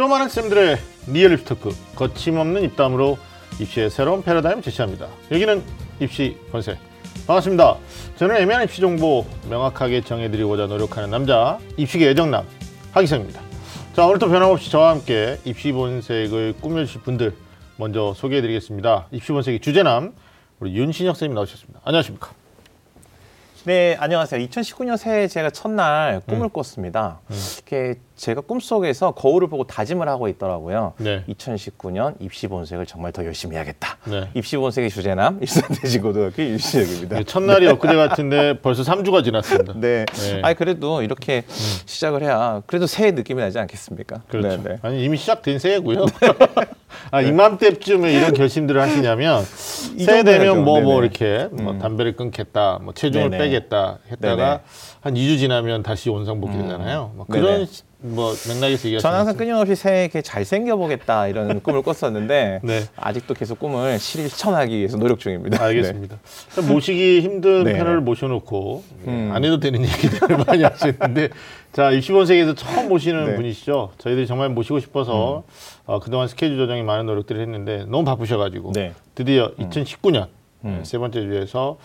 조만한 쌤들의 리얼 입시 토크, 거침없는 입담으로 입시의 새로운 패러다임을 제시합니다. 여기는 입시 본색, 반갑습니다. 저는 애매한 입시 정보 명확하게 정해드리고자 노력하는 남자, 입시계 애정남 하기성입니다. 자, 오늘도 변함없이 저와 함께 입시 본색을 꾸며주실 분들 먼저 소개해드리겠습니다. 입시 본색의 주제남, 우리 윤신혁 쌤이 나오셨습니다. 안녕하십니까? 네, 안녕하세요. 2019년 새해 제가 첫날 꿈을 꿨습니다. 이렇게 제가 꿈속에서 거울을 보고 다짐을 하고 있더라고요. 네. 2019년 입시본색을 정말 더 열심히 해야겠다. 네. 입시본색의 주제남, 일산대식 고등학교 입시혁입니다. 네, 첫날이 엊그제 같은데 벌써 3주가 지났습니다. 네. 네. 아니, 그래도 이렇게 시작을 해야 그래도 새해 느낌이 나지 않겠습니까? 그렇죠. 네네. 아니, 이미 시작된 새해고요. 아, 이맘때쯤에 이런 결심들을 하시냐면 새해 되면 뭐 이렇게 뭐 담배를 끊겠다, 뭐 체중을 네네. 빼겠다 했다가 네네. 한 2주 지나면 다시 원상복귀 되잖아요. 막 그런 뭐 맥락에서 얘기하시는. 저는 항상 끊임없이 새해 이렇게 잘생겨 보겠다 이런 꿈을 꿨었는데 네. 아직도 계속 꿈을 실천하기 위해서 노력 중입니다. 알겠습니다. 네. 모시기 힘든 네. 패널을 모셔놓고 안 해도 되는 얘기들을 많이 하시는데 자, 입시본색에서 처음 모시는 네. 분이시죠. 저희들이 정말 모시고 싶어서 그동안 스케줄 조정에 많은 노력들을 했는데 너무 바쁘셔가지고 네. 드디어 2019년 세 번째 주에서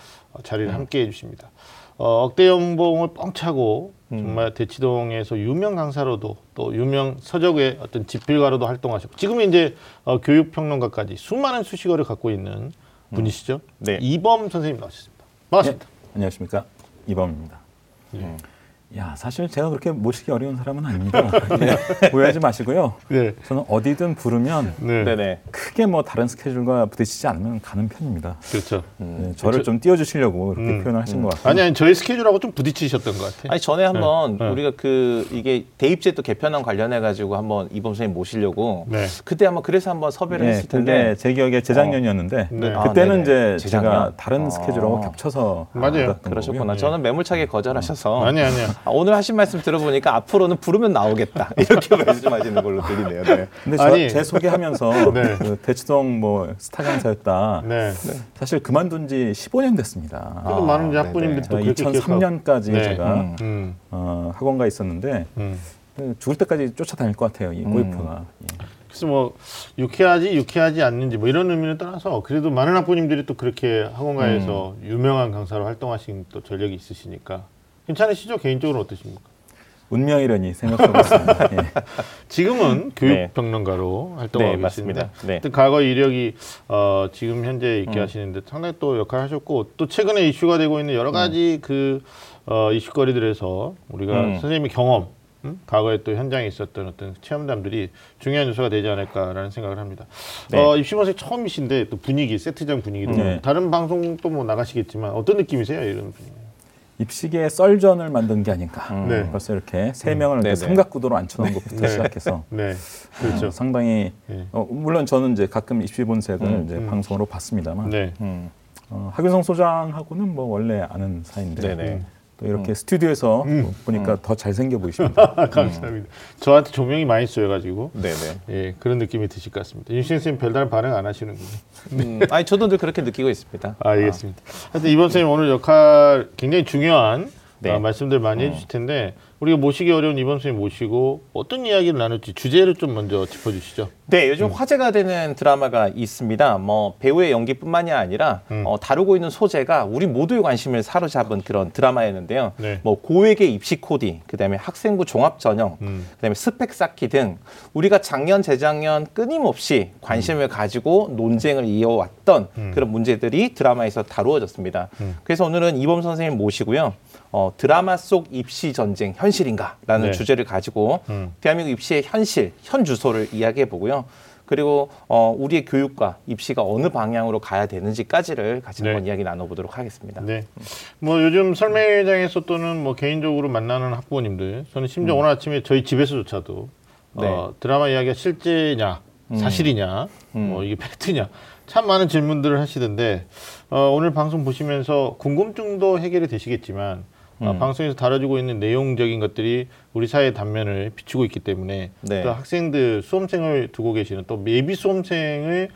자리를 함께 해주십니다. 억대 연봉을 뻥 차고 정말 대치동에서 유명 강사로도 또 유명 서적의 어떤 집필가로도 활동하셨고 지금은 이제 교육평론가까지 수많은 수식어를 갖고 있는 분이시죠. 네. 이범 선생님 나오셨습니다. 반갑습니다. 네. 안녕하십니까. 이범입니다. 네. 야, 사실 제가 그렇게 모시기 어려운 사람은 아닙니다. 네. 오해하지 마시고요. 네. 저는 어디든 부르면 네. 크게 뭐 다른 스케줄과 부딪히지 않으면 가는 편입니다. 그렇죠. 네, 저를 좀 띄워주시려고 그렇게 표현을 하신 것 같아요. 아니, 저희 스케줄하고 좀 부딪히셨던 것 같아요. 아니, 전에 한번 네. 우리가 그 이게 대입제 또 개편안 관련해가지고 한번 이범 선생님 모시려고 네. 그때 한번 그래서 한번 섭외를 네, 했을 텐데 제 기억에 재작년이었는데 네. 그때는 이제 재작년? 제가 다른 스케줄하고 겹쳐서 맞아요. 그러셨구나. 네. 저는 매몰차게 거절하셔서 아니요. 오늘 하신 말씀 들어보니까 앞으로는 부르면 나오겠다 이렇게 말씀하시는 걸로 들리네요. 네. 근데 제 소개하면서 네. 그 대치동 뭐 스타 강사였다. 네. 사실 그만둔 지 15년 됐습니다. 그래도 많은 학부님들도 2003년까지 네. 제가 학원가에 있었는데 죽을 때까지 쫓아다닐 것 같아요. 이 고이프가. 예. 그래서 뭐 유쾌하지 않는지 뭐 이런 의미를 떠나서 그래도 많은 학부님들이 또 그렇게 학원가에서 유명한 강사로 활동하신 또 전력이 있으시니까. 괜찮으시죠? 개인적으로 어떠십니까? 운명이라니 생각하고 있습니다. 예. 지금은 교육평론가로 네. 활동하고 네, 계십니다. 네. 과거 이력이 지금 현재 있게 하시는데 상당히 또 역할을 하셨고 또 최근에 이슈가 되고 있는 여러 가지 그 이슈거리들에서 우리가 선생님의 경험, 과거에 또 현장에 있었던 어떤 체험담들이 중요한 요소가 되지 않을까라는 생각을 합니다. 네. 입시본색 처음이신데 또 분위기, 세트장 분위기도 다른 방송도 뭐 나가시겠지만 어떤 느낌이세요? 이런 분위기. 입시계의 썰전을 만든 게 아닌가. 네. 벌써 이렇게 세 명을 이렇게 삼각구도로 앉혀놓은 것부터 네. 시작해서 네. 그렇죠. 상당히 물론 저는 이제 가끔 입시본색을 이제 방송으로 봤습니다만 네. 하기성 소장하고는 뭐 원래 아는 사이인데 또 이렇게 스튜디오에서 보니까 더 잘생겨 보이십니다. 감사합니다. 저한테 조명이 많이 쏘여가지고 예, 그런 느낌이 드실 것 같습니다. 윤신혁 선생님 별다른 반응 안 하시는군요. 아니, 저도 늘 그렇게 느끼고 있습니다. 알겠습니다. 하여튼 이번 선생님 오늘 역할 굉장히 중요한 말씀들 많이 해주실 텐데 우리가 모시기 어려운 이범 선생님 모시고 어떤 이야기를 나눌지 주제를 좀 먼저 짚어주시죠. 네, 요즘 화제가 되는 드라마가 있습니다. 뭐 배우의 연기뿐만이 아니라 다루고 있는 소재가 우리 모두의 관심을 사로잡은 그런 드라마였는데요. 네. 뭐 고액의 입시 코디, 그다음에 학생부 종합 전형, 그다음에 스펙 쌓기 등 우리가 작년, 재작년 끊임없이 관심을 가지고 논쟁을 이어왔던 그런 문제들이 드라마에서 다루어졌습니다. 그래서 오늘은 이범 선생님 모시고요. 드라마 속 입시 전쟁 현실인가라는 주제를 가지고 대한민국 입시의 현실, 현주소를 이야기해 보고요. 그리고 우리의 교육과 입시가 어느 방향으로 가야 되는지까지를 같이 한번 이야기 나눠보도록 하겠습니다. 네. 뭐 요즘 설명회장에서 또는 뭐 개인적으로 만나는 학부모님들, 저는 심지어 오늘 아침에 저희 집에서조차도 드라마 이야기가 실제냐, 사실이냐, 뭐 이게 팩트냐. 참 많은 질문들을 하시던데 오늘 방송 보시면서 궁금증도 해결이 되시겠지만 방송에서 다뤄지고 있는 내용적인 것들이 우리 사회의 단면을 비추고 있기 때문에 또 학생들, 수험생을 두고 계시는 또 예비 수험생을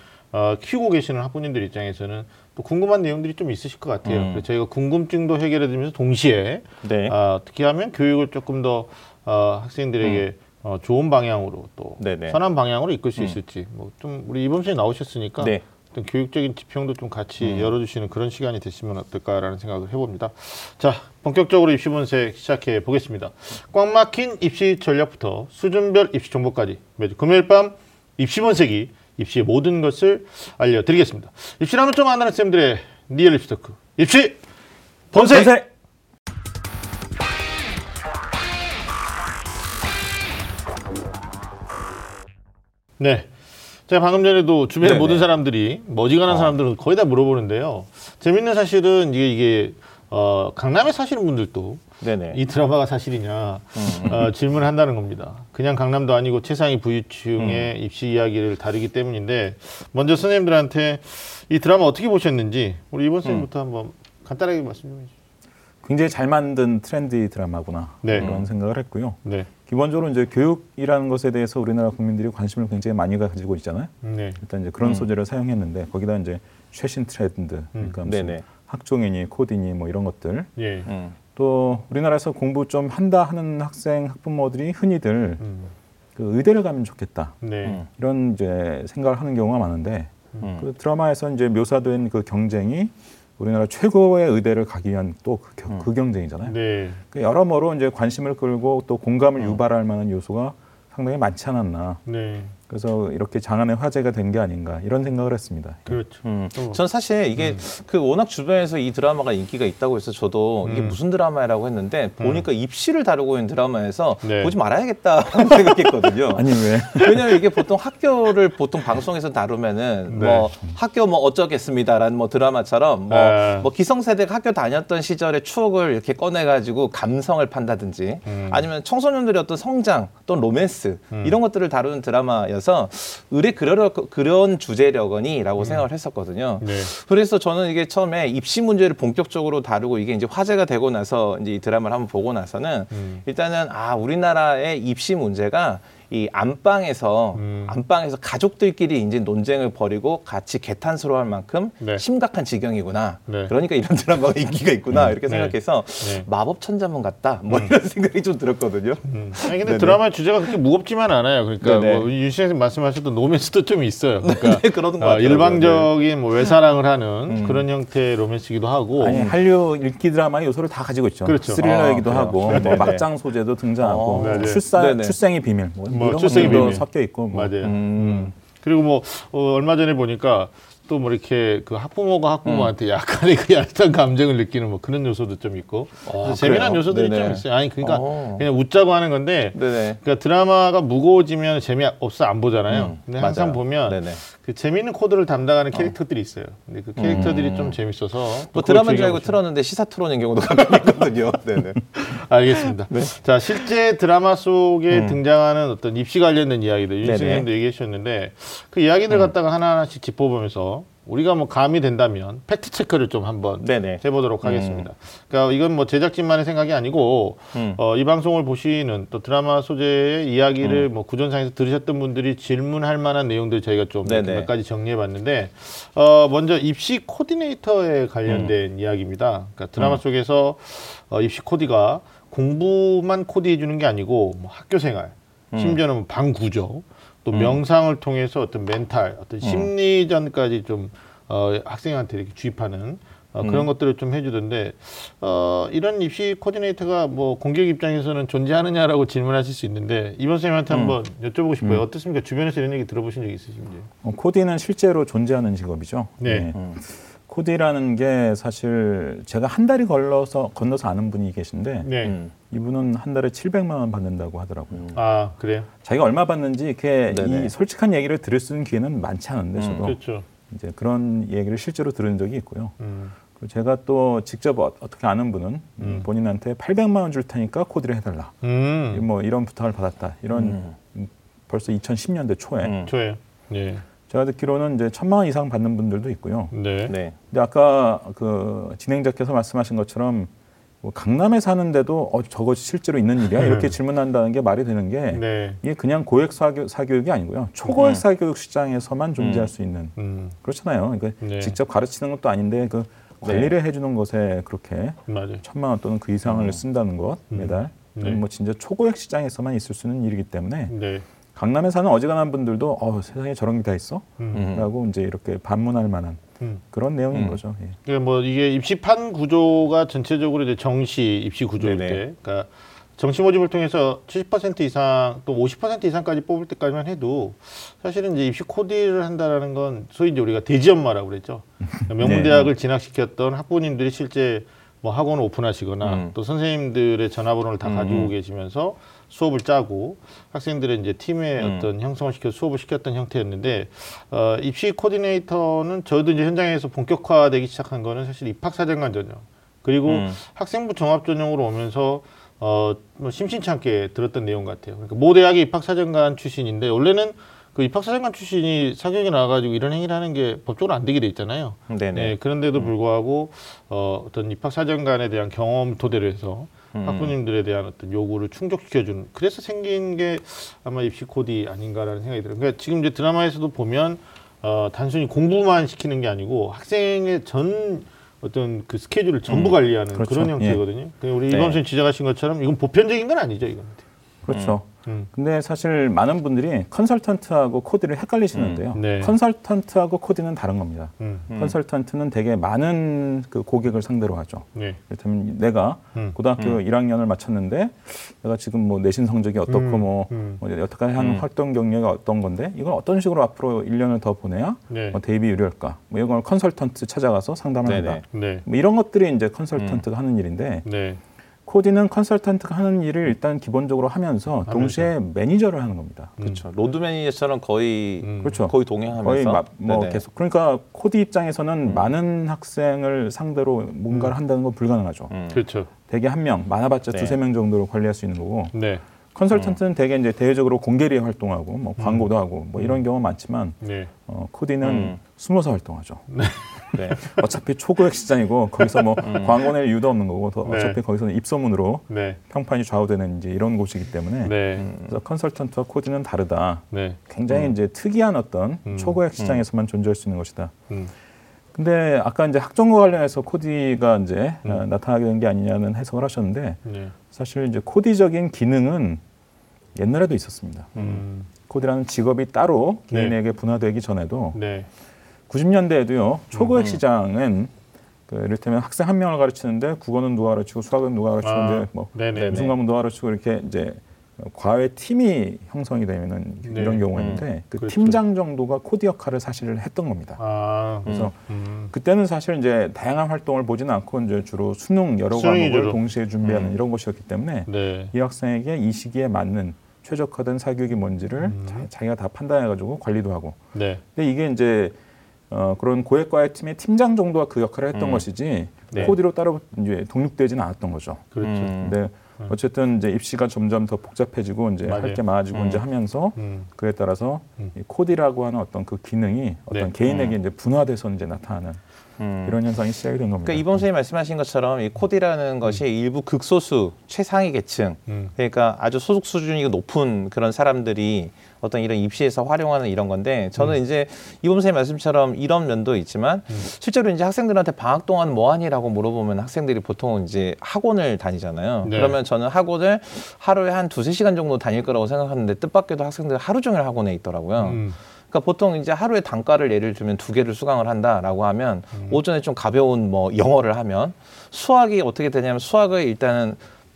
키우고 계시는 학부모님들 입장에서는 또 궁금한 내용들이 좀 있으실 것 같아요. 그래서 저희가 궁금증도 해결해드리면서 동시에 어떻게 하면 교육을 조금 더 학생들에게 좋은 방향으로 또 네네. 선한 방향으로 이끌 수 있을지 뭐 좀 우리 이범 선생님 나오셨으니까 네. 어떤 교육적인 지평도 좀 같이 열어주시는 그런 시간이 되시면 어떨까라는 생각을 해봅니다. 자, 본격적으로 입시본색 시작해 보겠습니다. 꽉 막힌 입시 전략부터 수준별 입시 정보까지 매주 금요일 밤 입시본색이 입시의 모든 것을 알려드리겠습니다. 입시라면 좀 안다는 쌤들의 리얼 입시 토크 입시 본색! 네, 제가 방금 전에도 주변의 모든 사람들이 머지간한 사람들은 거의 다 물어보는데요. 재밌는 사실은 이게 강남에 사시는 분들도 네네. 이 드라마가 사실이냐 질문을 한다는 겁니다. 그냥 강남도 아니고 최상위 부유층의 입시 이야기를 다루기 때문인데 먼저 선생님들한테 이 드라마 어떻게 보셨는지 우리 이번 선생님부터 한번 간단하게 말씀 좀 해주세요. 굉장히 잘 만든 트렌디 드라마구나 네. 그런 생각을 했고요. 네. 기본적으로 이제 교육이라는 것에 대해서 우리나라 국민들이 관심을 굉장히 많이 가지고 있잖아요. 네. 일단 이제 그런 소재를 사용했는데 거기다 이제 최신 트렌드, 그러니까 무슨 학종이니 코디니 뭐 이런 것들. 예. 또 우리나라에서 공부 좀 한다 하는 학생 학부모들이 흔히들 그 의대를 가면 좋겠다. 네. 이런 이제 생각을 하는 경우가 많은데 그 드라마에서 이제 묘사된 그 경쟁이 우리나라 최고의 의대를 가기 위한 또 그 경쟁이잖아요. 네. 여러모로 이제 관심을 끌고 또 공감을 유발할 만한 요소가 상당히 많지 않았나. 네. 그래서 이렇게 장안의 화제가 된 게 아닌가 이런 생각을 했습니다. 그렇죠. 전 사실 이게 그 워낙 주변에서 이 드라마가 인기가 있다고 해서 저도 이게 무슨 드라마라고 했는데 보니까 입시를 다루고 있는 드라마에서 네. 보지 말아야겠다 생각했거든요. 아니 왜? 왜냐면 이게 보통 학교를 보통 방송에서 다루면은 네. 뭐 학교 뭐 어쩌겠습니다라는 뭐 드라마처럼 뭐 기성세대 학교 다녔던 시절의 추억을 이렇게 꺼내가지고 감성을 판다든지 아니면 청소년들의 어떤 성장 또는 로맨스 이런 것들을 다루는 드라마였어요. 그래서 의뢰 그런 주제력이라고 생각을 했었거든요. 네. 그래서 저는 이게 처음에 입시 문제를 본격적으로 다루고 이게 이제 화제가 되고 나서 이제 이 드라마를 한번 보고 나서는 일단은 아 우리나라의 입시 문제가 이 안방에서 가족들끼리 이제 논쟁을 벌이고 같이 개탄스러워할 만큼 네. 심각한 지경이구나. 네. 그러니까 이런 드라마가 인기가 있구나 이렇게 생각해서 네. 마법 천자문 같다. 뭐 이런 생각이 좀 들었거든요. 아니 근데 드라마 주제가 그렇게 무겁지만 않아요. 그러니까 뭐 윤 선생님 말씀하셨던 로맨스도 좀 있어요. 그러니까 그런 거 일방적인 뭐 외사랑을 하는 그런 형태의 로맨스이기도 하고 아니, 한류 인기 드라마의 요소를 다 가지고 있죠. 그렇죠. 스릴러이기도 하고 뭐 막장 소재도 등장하고 뭐 출생의 비밀. 뭐 출생이 뭐 섞여 있고 뭐. 맞아요. 그리고 뭐 얼마 전에 보니까 또 뭐 이렇게 그 학부모가 학부모한테 약간의 그 얄팍한 감정을 느끼는 뭐 그런 요소도 좀 있고 아, 재미난 요소들이 네네. 좀 있어요. 아니 그러니까 그냥 웃자고 하는 건데 네네. 그러니까 드라마가 무거워지면 재미 없어 안 보잖아요. 근데 항상 맞아요. 보면 네네. 그 재미있는 코드를 담당하는 캐릭터들이 있어요. 근데 그 캐릭터들이 좀 재밌어서 뭐 드라마인 줄 알고 틀었는데 시사 토론인 경우도 가끔 있거든요. 네네. 알겠습니다. 네. 자 실제 드라마 속에 등장하는 어떤 입시 관련된 이야기들 윤 선생님도 얘기하셨는데 그 이야기들 갖다가 하나하나씩 짚어보면서 우리가 뭐 감이 된다면 팩트 체크를 좀 한번 네네. 해보도록 하겠습니다. 그러니까 이건 뭐 제작진만의 생각이 아니고 이 방송을 보시는 또 드라마 소재의 이야기를 뭐 구전상에서 들으셨던 분들이 질문할 만한 내용들 저희가 좀 몇 가지 정리해봤는데 먼저 입시 코디네이터에 관련된 이야기입니다. 그러니까 드라마 속에서 입시 코디가 공부만 코디해주는 게 아니고 뭐 학교생활, 심지어는 뭐 방구조 또 명상을 통해서 어떤 멘탈, 어떤 심리전까지 좀 학생한테 이렇게 주입하는 그런 것들을 좀 해주던데 이런 입시 코디네이터가 뭐 공기업 입장에서는 존재하느냐라고 질문하실 수 있는데 이번 선생님한테 한번 여쭤보고 싶어요. 어떻습니까? 주변에서 이런 얘기 들어보신 적 있으신지? 코디는 실제로 존재하는 직업이죠. 네. 네. 코디라는 게 사실 제가 한 달이 건너서 아는 분이 계신데 네. 이분은 한 달에 700만 원 받는다고 하더라고요. 아 그래요? 자기가 얼마 받는지 이렇게 이 솔직한 얘기를 들을 수 있는 기회는 많지 않은데 저도 그렇죠. 이제 그런 얘기를 실제로 들은 적이 있고요. 그리고 제가 또 직접 어떻게 아는 분은 본인한테 800만 원 줄 테니까 코디를 해달라. 뭐 이런 부탁을 받았다. 이런 벌써 2010년대 초에. 초에. 네. 제가 듣기로는 이제 1,000만 원 이상 받는 분들도 있고요. 네. 네. 근데 아까 그 진행자께서 말씀하신 것처럼 뭐 강남에 사는데도 저거 실제로 있는 일이야? 이렇게 질문한다는 게 말이 되는 게 네. 이게 그냥 고액 사교육이 아니고요. 초고액 사교육 시장에서만 존재할 수 있는 그렇잖아요. 그러니까 직접 가르치는 것도 아닌데 그 관리를 해주는 것에 그렇게 1,000만 원 또는 그 이상을 쓴다는 것 매달 네. 뭐 진짜 초고액 시장에서만 있을 수는 일이기 때문에 네. 강남에 사는 어지간한 분들도 세상에 저런 게 다 있어? 라고 이제 이렇게 반문할 만한 그런 내용인 거죠. 예. 그러니까 뭐 이게 입시판 구조가 전체적으로 이제 정시 입시 구조일 네네. 때, 그러니까 정시 모집을 통해서 70% 이상 또 50% 이상까지 뽑을 때까지만 해도 사실은 이제 입시 코디를 한다라는 건 소위 이제 우리가 대지엄마라고 그랬죠. 그러니까 명문대학을 네. 진학시켰던 학부모님들이 실제 뭐 학원을 오픈하시거나 또 선생님들의 전화번호를 다 가지고 계시면서 수업을 짜고 학생들의 이제 팀의 어떤 형성을 시켜 수업을 시켰던 형태였는데 입시 코디네이터는 저희도 이제 현장에서 본격화되기 시작한 거는 사실 입학사정관 전형 그리고 학생부 종합 전형으로 오면서 심심치 않게 들었던 내용 같아요. 그러니까 모 대학의 입학사정관 출신인데 원래는 그 입학사정관 출신이 사경에 나와가지고 이런 행위를 하는 게 법적으로 안 되게 돼 있잖아요. 네네. 네, 그런데도 불구하고 어떤 입학사정관에 대한 경험 토대로 해서 학부님들에 대한 어떤 요구를 충족시켜주는 그래서 생긴 게 아마 입시 코디 아닌가라는 생각이 들어요. 그러니까 지금 이제 드라마에서도 보면 단순히 공부만 시키는 게 아니고 학생의 전 어떤 그 스케줄을 전부 관리하는 그렇죠. 그런 형태거든요. 예. 그러니까 우리 네. 이범 씨 지적하신 것처럼 이건 보편적인 건 아니죠, 이건. 그렇죠. 근데 사실 많은 분들이 컨설턴트하고 코디를 헷갈리시는데요. 네. 컨설턴트하고 코디는 다른 겁니다. 컨설턴트는 되게 많은 그 고객을 상대로 하죠. 네. 그렇다면 내가 고등학교 1학년을 마쳤는데 내가 지금 뭐 내신 성적이 어떻고 뭐 여태까지 한 활동 경력이 어떤 건데 이걸 어떤 식으로 앞으로 1년을 더 보내야 네. 뭐 대입이 유리할까? 뭐 이걸 컨설턴트 찾아가서 상담을 한다. 네. 뭐 이런 것들이 이제 컨설턴트가 하는 일인데. 네. 코디는 컨설턴트가 하는 일을 일단 기본적으로 하면서 동시에 매니저를 하는 겁니다. 그렇죠. 로드 매니저처럼 거의 동행하면서 계속. 그러니까 코디 입장에서는 많은 학생을 상대로 뭔가를 한다는 건 불가능하죠. 그렇죠. 대개 한 명, 많아봤자 두세 명 정도로 관리할 수 있는 거고. 네. 컨설턴트는 대개 이제 대외적으로 공개리에 활동하고 뭐 광고도 하고 뭐 이런 경우가 많지만 네. 코디는 숨어서 활동하죠. 네. 네. 어차피 초고액 시장이고 거기서 뭐 광고 낼 이유도 없는 거고 더 어차피 네. 거기서는 입소문으로 네. 평판이 좌우되는 이제 이런 곳이기 때문에 네. 그래서 컨설턴트와 코디는 다르다. 네. 굉장히 이제 특이한 어떤 초고액 시장에서만 존재할 수 있는 것이다. 근데 아까 이제 학종과 관련해서 코디가 이제 나타나게 된 게 아니냐는 해석을 하셨는데 네. 사실 이제 코디적인 기능은 옛날에도 있었습니다. 코디라는 직업이 따로 개인에게 네. 분화되기 전에도. 네. 90년대에도요. 초고액 시장은 그 이를테면 학생 한 명을 가르치는데 국어는 누가 가르치고 수학은 누가 가르치는데 뭐 무슨 과목 누가 가르치고 이렇게 이제 과외 팀이 형성이 되면은 네. 이런 경우가 있는데 그 그렇죠. 팀장 정도가 코디 역할을 사실 했던 겁니다. 그래서 그때는 사실 이제 다양한 활동을 보지는 않고 이제 주로 수능 여러 과목을 동시에 준비하는 이런 것이었기 때문에 네. 이 학생에게 이 시기에 맞는 최적화된 사교육이 뭔지를 자기가 다 판단해가지고 관리도 하고. 네. 근데 이게 이제 그런 고액과외 팀의 팀장 정도가 그 역할을 했던 것이지 네. 코디로 따로 이제 독립되지는 않았던 거죠. 그렇죠. 근데 어쨌든 이제 입시가 점점 더 복잡해지고 이제 할 게 많아지고 이제 하면서 그에 따라서 이 코디라고 하는 어떤 그 기능이 어떤 네. 개인에게 이제 분화돼서 이제 나타나는 이런 현상이 시작이 된 겁니다. 그러니까 이범 선생님이 말씀하신 것처럼 이 코디라는 것이 일부 극소수 최상위 계층 그러니까 아주 소득 수준이 높은 그런 사람들이 어떤 이런 입시에서 활용하는 이런 건데 저는 이제 이범 선생님 말씀처럼 이런 면도 있지만 실제로 이제 학생들한테 방학 동안 뭐 하니라고 물어보면 학생들이 보통 이제 학원을 다니잖아요. 네. 그러면 저는 학원을 하루에 한 두세 시간 정도 다닐 거라고 생각하는데 뜻밖에도 학생들 하루 종일 학원에 있더라고요. 그러니까 보통 이제 하루에 단과를 예를 들면 2개를 수강을 한다라고 하면 오전에 좀 가벼운 뭐 영어를 하면 수학이 어떻게 되냐면 수학을 일단은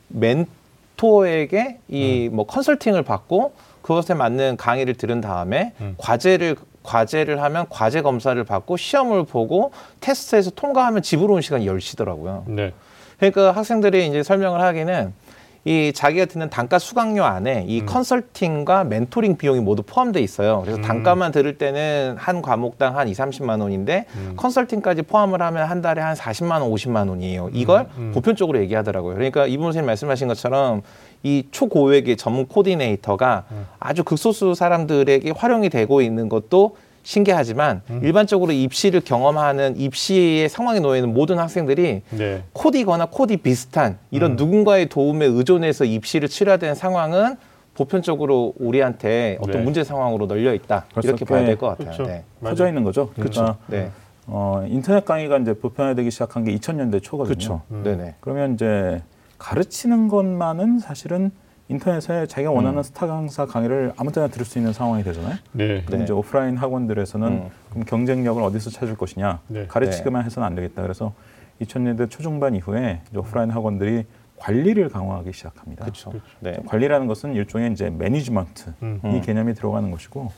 멘토에게 이 뭐 컨설팅을 받고 그것에 맞는 강의를 들은 다음에 과제를 하면 과제 검사를 받고 시험을 보고 테스트에서 통과하면 집으로 온 시간이 10시더라고요. 네. 그러니까 학생들이 이제 설명을 하기는 이 자기가 듣는 단과 수강료 안에 이 컨설팅과 멘토링 비용이 모두 포함되어 있어요. 그래서 단과만 들을 때는 한 과목당 한 20~30만 원인데 컨설팅까지 포함을 하면 한 달에 한 40만 원, 50만 원이에요. 이걸 보편적으로 얘기하더라고요. 그러니까 이분 선생님 말씀하신 것처럼 이 초고액의 전문 코디네이터가 아주 극소수 사람들에게 활용이 되고 있는 것도 신기하지만 일반적으로 입시를 경험하는 입시의 상황에 놓여 있는 모든 학생들이 네. 코디거나 코디 비슷한 이런 누군가의 도움에 의존해서 입시를 치러야 되는 상황은 보편적으로 우리한테 어떤 문제 상황으로 널려 있다. 이렇게 봐야 될 것 같아요. 그렇죠. 네. 퍼져 있는 거죠. 그러니까 네. 인터넷 강의가 이제 보편화되기 시작한 게 2000년대 초거든요. 그렇죠. 네네. 그러면 이제 가르치는 것만은 사실은 인터넷에 자기가 원하는 스타 강사 강의를 아무 때나 들을 수 있는 상황이 되잖아요. 네. 그럼 이제 오프라인 학원들에서는 그럼 경쟁력을 어디서 찾을 것이냐. 네. 가르치기만 해서는 안 되겠다. 그래서 2000년대 초중반 이후에 이제 오프라인 학원들이 관리를 강화하기 시작합니다. 그렇죠. 네. 관리라는 것은 일종의 이제 매니지먼트 이 개념이 들어가는 것이고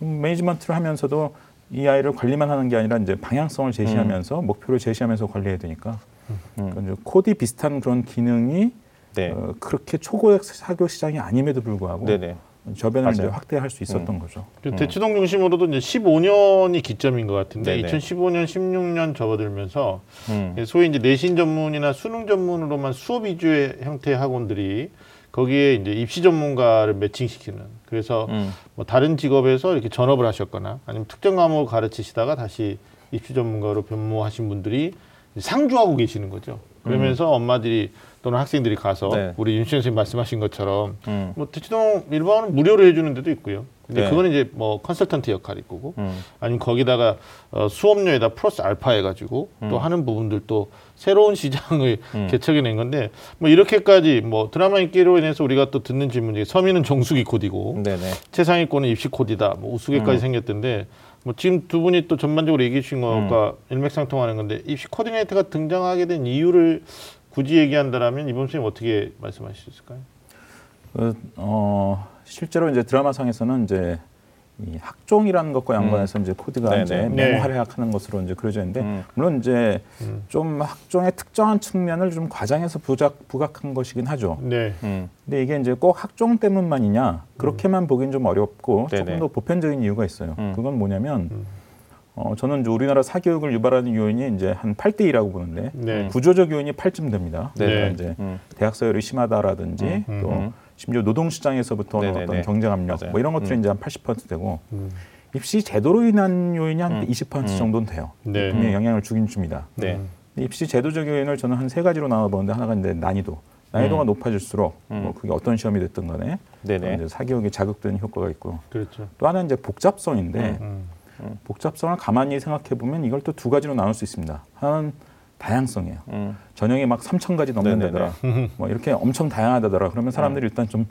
매니지먼트를 하면서도 이 아이를 관리만 하는 게 아니라 이제 방향성을 제시하면서 목표를 제시하면서 관리해야 되니까 그러니까 이제 코디 비슷한 그런 기능이 네. 그렇게 초고액 사교 시장이 아님에도 불구하고 네네. 저변을 이제 확대할 수 있었던 거죠. 대치동 중심으로도 이제 15년이 기점인 것 같은데 네네. 2015년, 16년 접어들면서 소위 이제 내신 전문이나 수능 전문으로만 수업 위주의 형태의 학원들이 거기에 이제 입시 전문가를 매칭시키는 그래서 뭐 다른 직업에서 이렇게 전업을 하셨거나 아니면 특정 과목을 가르치시다가 다시 입시 전문가로 변모하신 분들이 상주하고 계시는 거죠. 그러면서 엄마들이 또는 학생들이 가서 네. 우리 윤신 선생님 말씀하신 것처럼 뭐 대치동 일반은 무료로 해주는 데도 있고요. 근데 네. 그거는 이제 뭐 컨설턴트 역할이 있고 아니면 거기다가 수업료에다 플러스 알파 해가지고 또 하는 부분들도 새로운 시장을 개척해낸 건데 뭐 이렇게까지 뭐 드라마 인기로 인해서 우리가 또 듣는 질문 중에 서민은 정수기 코디고 네네. 최상위권은 입시 코디다 뭐 우스개까지 생겼던데 뭐 지금 두 분이 또 전반적으로 얘기해 주신 거가 일맥상통하는 건데 입시 코디네이터가 등장하게 된 이유를 굳이 얘기한다라면 이범 선생님 어떻게 말씀하실 수 있을까요? 실제로 이제 드라마상에서는 이제 이 학종이라는 것과 연관해서 이제 코디가 네네. 이제 맹활약하는 것으로 이제 그려져 있는데 물론 이제 좀 학종의 특정한 측면을 좀 과장해서 부각한 것이긴 하죠. 네. 근데 이게 이제 꼭 학종 때문만이냐 그렇게만 보긴 좀 어렵고 네네. 조금 더 보편적인 이유가 있어요. 그건 뭐냐면. 저는 이제 우리나라 사교육을 유발하는 요인이 이제 한 8대2라고 보는데 네. 구조적 요인이 8쯤 됩니다. 네. 그러니까 이제 대학 서열이 심하다라든지 또 심지어 노동시장에서부터 네. 어떤 네. 경쟁 압력 뭐 이런 것들이 이제 한 80% 되고 입시 제도로 인한 요인이 한 20% 정도는 돼요. 네. 분명히 영향을 주긴 줍니다. 네. 입시 제도적 요인을 저는 한 세 가지로 나눠보는데 하나가 이제 난이도가 높아질수록 뭐 그게 어떤 시험이 됐든 간에 이제 사교육이 자극되는 효과가 있고 그렇죠. 또 하나는 이제 복잡성인데 복잡성을 가만히 생각해 보면 이걸 또 두 가지로 나눌 수 있습니다. 하나는 다양성이에요. 전형이 막 3,000가지 넘는다더라. 뭐 이렇게 엄청 다양하다더라. 그러면 사람들이 일단 좀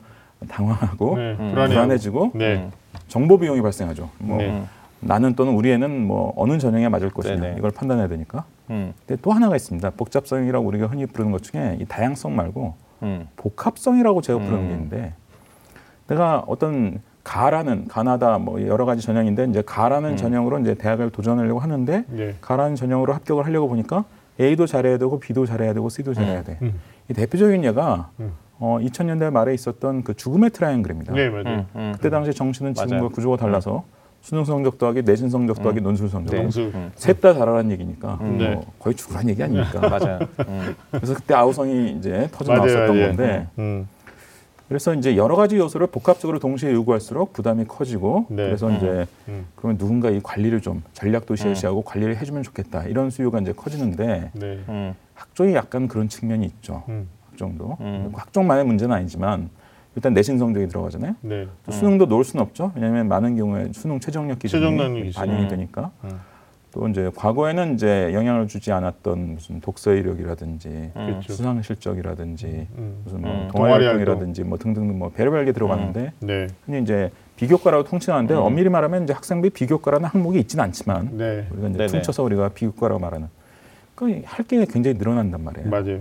당황하고 네. 불안해지고 네. 정보 비용이 발생하죠. 뭐 네. 나는 또는 우리 애는 뭐 어느 전형에 맞을 것이냐 네네. 이걸 판단해야 되니까. 근데 또 하나가 있습니다. 복잡성이라고 우리가 흔히 부르는 것 중에 이 다양성 말고 복합성이라고 제가 부르는 게 있는데 내가 어떤 가라는 가나다 뭐 여러 가지 전형인데 이제 가라는 전형으로 이제 대학을 도전하려고 하는데 네. 가라는 전형으로 합격을 하려고 보니까 A도 잘해야 되고 B도 잘해야 되고 C도 잘해야 돼. 이 대표적인 예가 2000년대 말에 있었던 그 죽음의 트라이앵글입니다. 네, 맞아요. 그때 당시 정시는 지금과 구조가 달라서 수능 성적 더하기 내신 성적 더하기 논술 성적 네. 셋 다 잘하라는 얘기니까 뭐 거의 죽으라는 얘기 아닙니까? 맞아요. 그래서 그때 아우성이 이제 터져 나왔었던 건데. 그래서 이제 여러 가지 요소를 복합적으로 동시에 요구할수록 부담이 커지고 네. 그래서 이제 그러면 누군가 이 관리를 좀 전략도 실시하고 관리를 해주면 좋겠다 이런 수요가 이제 커지는데 네. 학종이 약간 그런 측면이 있죠. 학종도 학종만의 문제는 아니지만 일단 내신 성적이 들어가잖아요. 네. 또 수능도 놓을 수는 없죠. 왜냐하면 많은 경우에 수능 최저학력 기준이 반영이 되니까 또 이제 과거에는 이제 영향을 주지 않았던 무슨 독서 이력이라든지 수상 실적이라든지 무슨 뭐 동아리 활동이라든지 뭐 등등 뭐 별별 게 들어가는데 흔히 이제 비교과라고 통칭하는데 엄밀히 말하면 이제 학생부 비교과라는 항목이 있지는 않지만 네. 우리가 이제 퉁쳐서 우리가 비교과라고 말하는 그 할 게 굉장히 늘어난단 말이에요. 맞아요.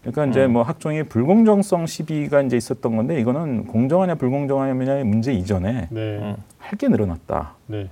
그러니까 이제 뭐 학종의 불공정성 시비가 이제 있었던 건데 이거는 공정하냐 불공정하냐의 문제 이전에 할 게 늘어났다. 네.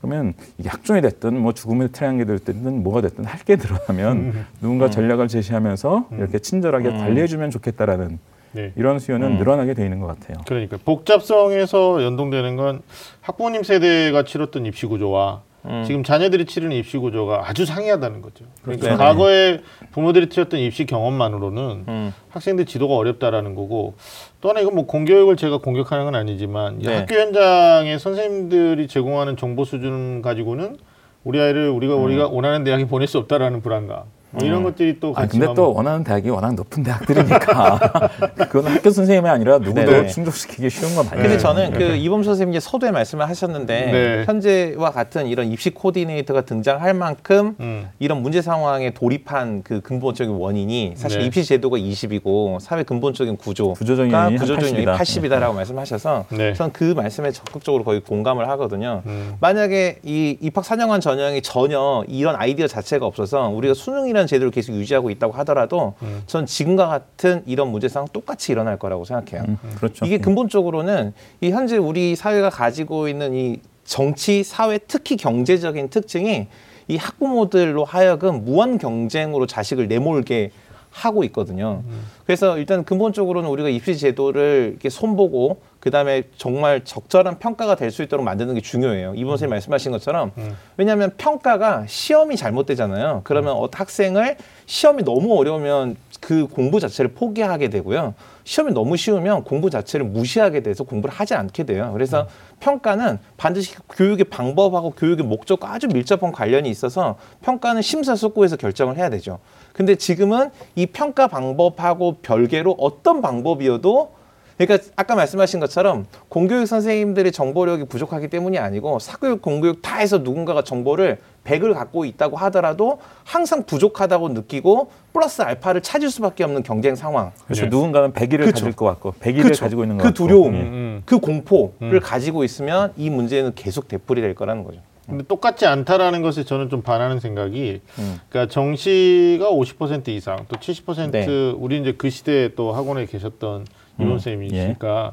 그러면 이게 학종이 됐든 뭐 죽음의 트라이앵글이 됐든 뭐가 됐든 할 게 늘어나면 누군가 전략을 제시하면서 이렇게 친절하게 관리해주면 좋겠다라는 네. 이런 수요는 늘어나게 돼 있는 것 같아요. 그러니까 복잡성에서 연동되는 건 학부모님 세대가 치렀던 입시 구조와 지금 자녀들이 치르는 입시 구조가 아주 상이하다는 거죠. 그러니까 그렇죠. 과거에 부모들이 치렀던 입시 경험만으로는 학생들 지도가 어렵다라는 거고 또 하나 이건 뭐 공교육을 제가 공격하는 건 아니지만 네. 학교 현장에 선생님들이 제공하는 정보 수준 가지고는 우리 아이를 우리가 원하는 대학에 보낼 수 없다라는 불안감. 뭐 이런 것들이 또 같이. 아, 근데 또 원하는 대학이 워낙 높은 대학들이니까 그건 학교 선생님이 아니라 누구도 충족시키기 쉬운 건 맞아요. 근데 저는 그 이범 선생님 이제 서두에 말씀을 하셨는데 현재와 같은 이런 입시 코디네이터가 등장할 만큼 이런 문제 상황에 돌입한 그 근본적인 원인이 사실 입시 제도가 20이고 사회 근본적인 구조가 구조적인 80이다라고 말씀하셔서 저는 그 말씀에 적극적으로 거의 공감을 하거든요. 만약에 이 입학 사령관 전형이 전혀 이런 아이디어 자체가 없어서 우리가 수능이라는 제도를 계속 유지하고 있다고 하더라도 전 지금과 같은 이런 문제상 똑같이 일어날 거라고 생각해요. 그렇죠. 이게 근본적으로는 이 현재 우리 사회가 가지고 있는 이 정치, 사회, 특히 경제적인 특징이 이 학부모들로 하여금 무한 경쟁으로 자식을 내몰게 하고 있거든요. 그래서 일단 근본적으로는 우리가 입시 제도를 이렇게 손보고 그다음에 정말 적절한 평가가 될 수 있도록 만드는 게 중요해요. 이번 선생님 말씀하신 것처럼 왜냐하면 평가가 시험이 잘못되잖아요. 그러면 학생을 시험이 너무 어려우면 그 공부 자체를 포기하게 되고요. 시험이 너무 쉬우면 공부 자체를 무시하게 돼서 공부를 하지 않게 돼요. 그래서 평가는 반드시 교육의 방법하고 교육의 목적과 아주 밀접한 관련이 있어서 평가는 심사숙고해서 결정을 해야 되죠. 근데 지금은 이 평가 방법하고 별개로 어떤 방법이어도 그러니까 아까 말씀하신 것처럼 공교육 선생님들의 정보력이 부족하기 때문이 아니고 사교육, 공교육 다 해서 누군가가 정보를 100을 갖고 있다고 하더라도 항상 부족하다고 느끼고 플러스 알파를 찾을 수밖에 없는 경쟁 상황. 그렇죠. 네. 누군가는 100일을 가질 것 같고 100일을 가지고 있는 것 같고. 그 두려움, 그 공포를 가지고 있으면 이 문제는 계속 되풀이 될 거라는 거죠. 근데 똑같지 않다라는 것에 저는 좀 반하는 생각이, 그러니까 정시가 50% 이상, 또 70% 우리 이제 그 시대에 또 학원에 계셨던 이범 선생님이시니까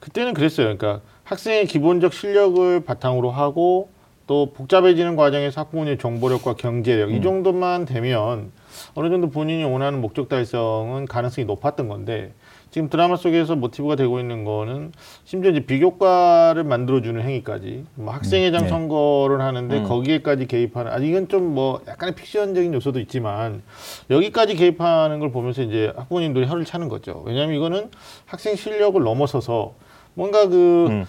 그때는 그랬어요. 그러니까 학생의 기본적 실력을 바탕으로 하고 또 복잡해지는 과정에서 학부모님의 정보력과 경제력 이 정도만 되면 어느 정도 본인이 원하는 목적 달성은 가능성이 높았던 건데. 지금 드라마 속에서 모티브가 되고 있는 거는 심지어 이제 비교과를 만들어주는 행위까지 뭐 학생회장 선거를 하는데 거기에까지 개입하는 아 이건 좀 뭐 약간의 픽션적인 요소도 있지만 여기까지 개입하는 걸 보면서 이제 학부모님들이 혀를 차는 거죠. 왜냐하면 이거는 학생 실력을 넘어서서 뭔가 그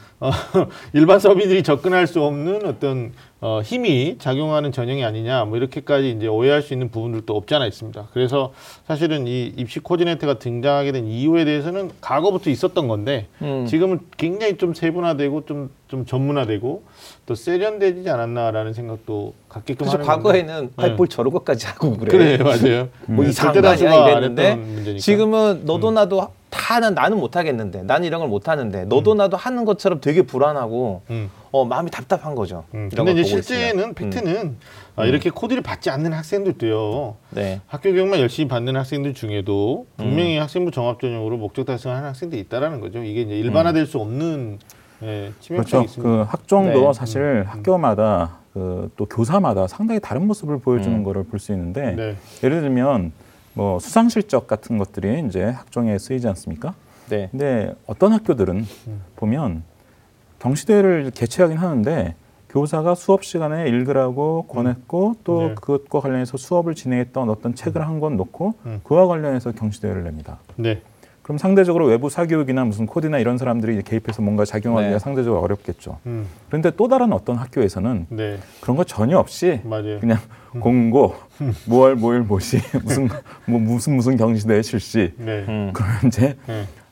일반 서민들이 접근할 수 없는 어떤 힘이 작용하는 전형이 아니냐 뭐 이렇게까지 이제 오해할 수 있는 부분들도 없지 않아 있습니다. 그래서 사실은 이 입시 코디네이터가 등장하게 된 이유에 대해서는 과거부터 있었던 건데 지금은 굉장히 좀 세분화되고 좀 전문화되고 또 세련되지 않았나라는 생각도 갖게끔 하는 건데. 과거에는 볼 저런 것까지 하고 그래. 그래 맞아요. 뭐 이상한 거 아니야 이랬는데 지금은 너도 나도 나는 못하겠는데 나는 이런 걸 못하는데 너도 나도 하는 것처럼 되게 불안하고 마음이 답답한 거죠. 근데 이제 실제는 팩트는 이렇게 코디를 받지 않는 학생들도요. 학교 교육만 열심히 받는 학생들 중에도 분명히 학생부 종합 전형으로 목적 달성하는 학생들이 있다라는 거죠. 이게 이제 일반화될 수 없는 치명적인 있습니다. 그 학종도 사실 학교마다 또 교사마다 상당히 다른 모습을 보여주는 거를 볼 수 있는데 예를 들면 뭐 수상 실적 같은 것들이 이제 학종에 쓰이지 않습니까? 근데 어떤 학교들은 보면 경시대회를 개최하긴 하는데 교사가 수업 시간에 읽으라고 권했고 또 그것과 관련해서 수업을 진행했던 어떤 책을 한 권 놓고 그와 관련해서 경시대회를 냅니다. 그럼 상대적으로 외부 사교육이나 무슨 코디나 이런 사람들이 개입해서 뭔가 작용하기가 상대적으로 어렵겠죠. 그런데 또 다른 어떤 학교에서는 그런 거 전혀 없이 그냥 공고, 모시, 무슨 경시대회 실시. 그러면 이제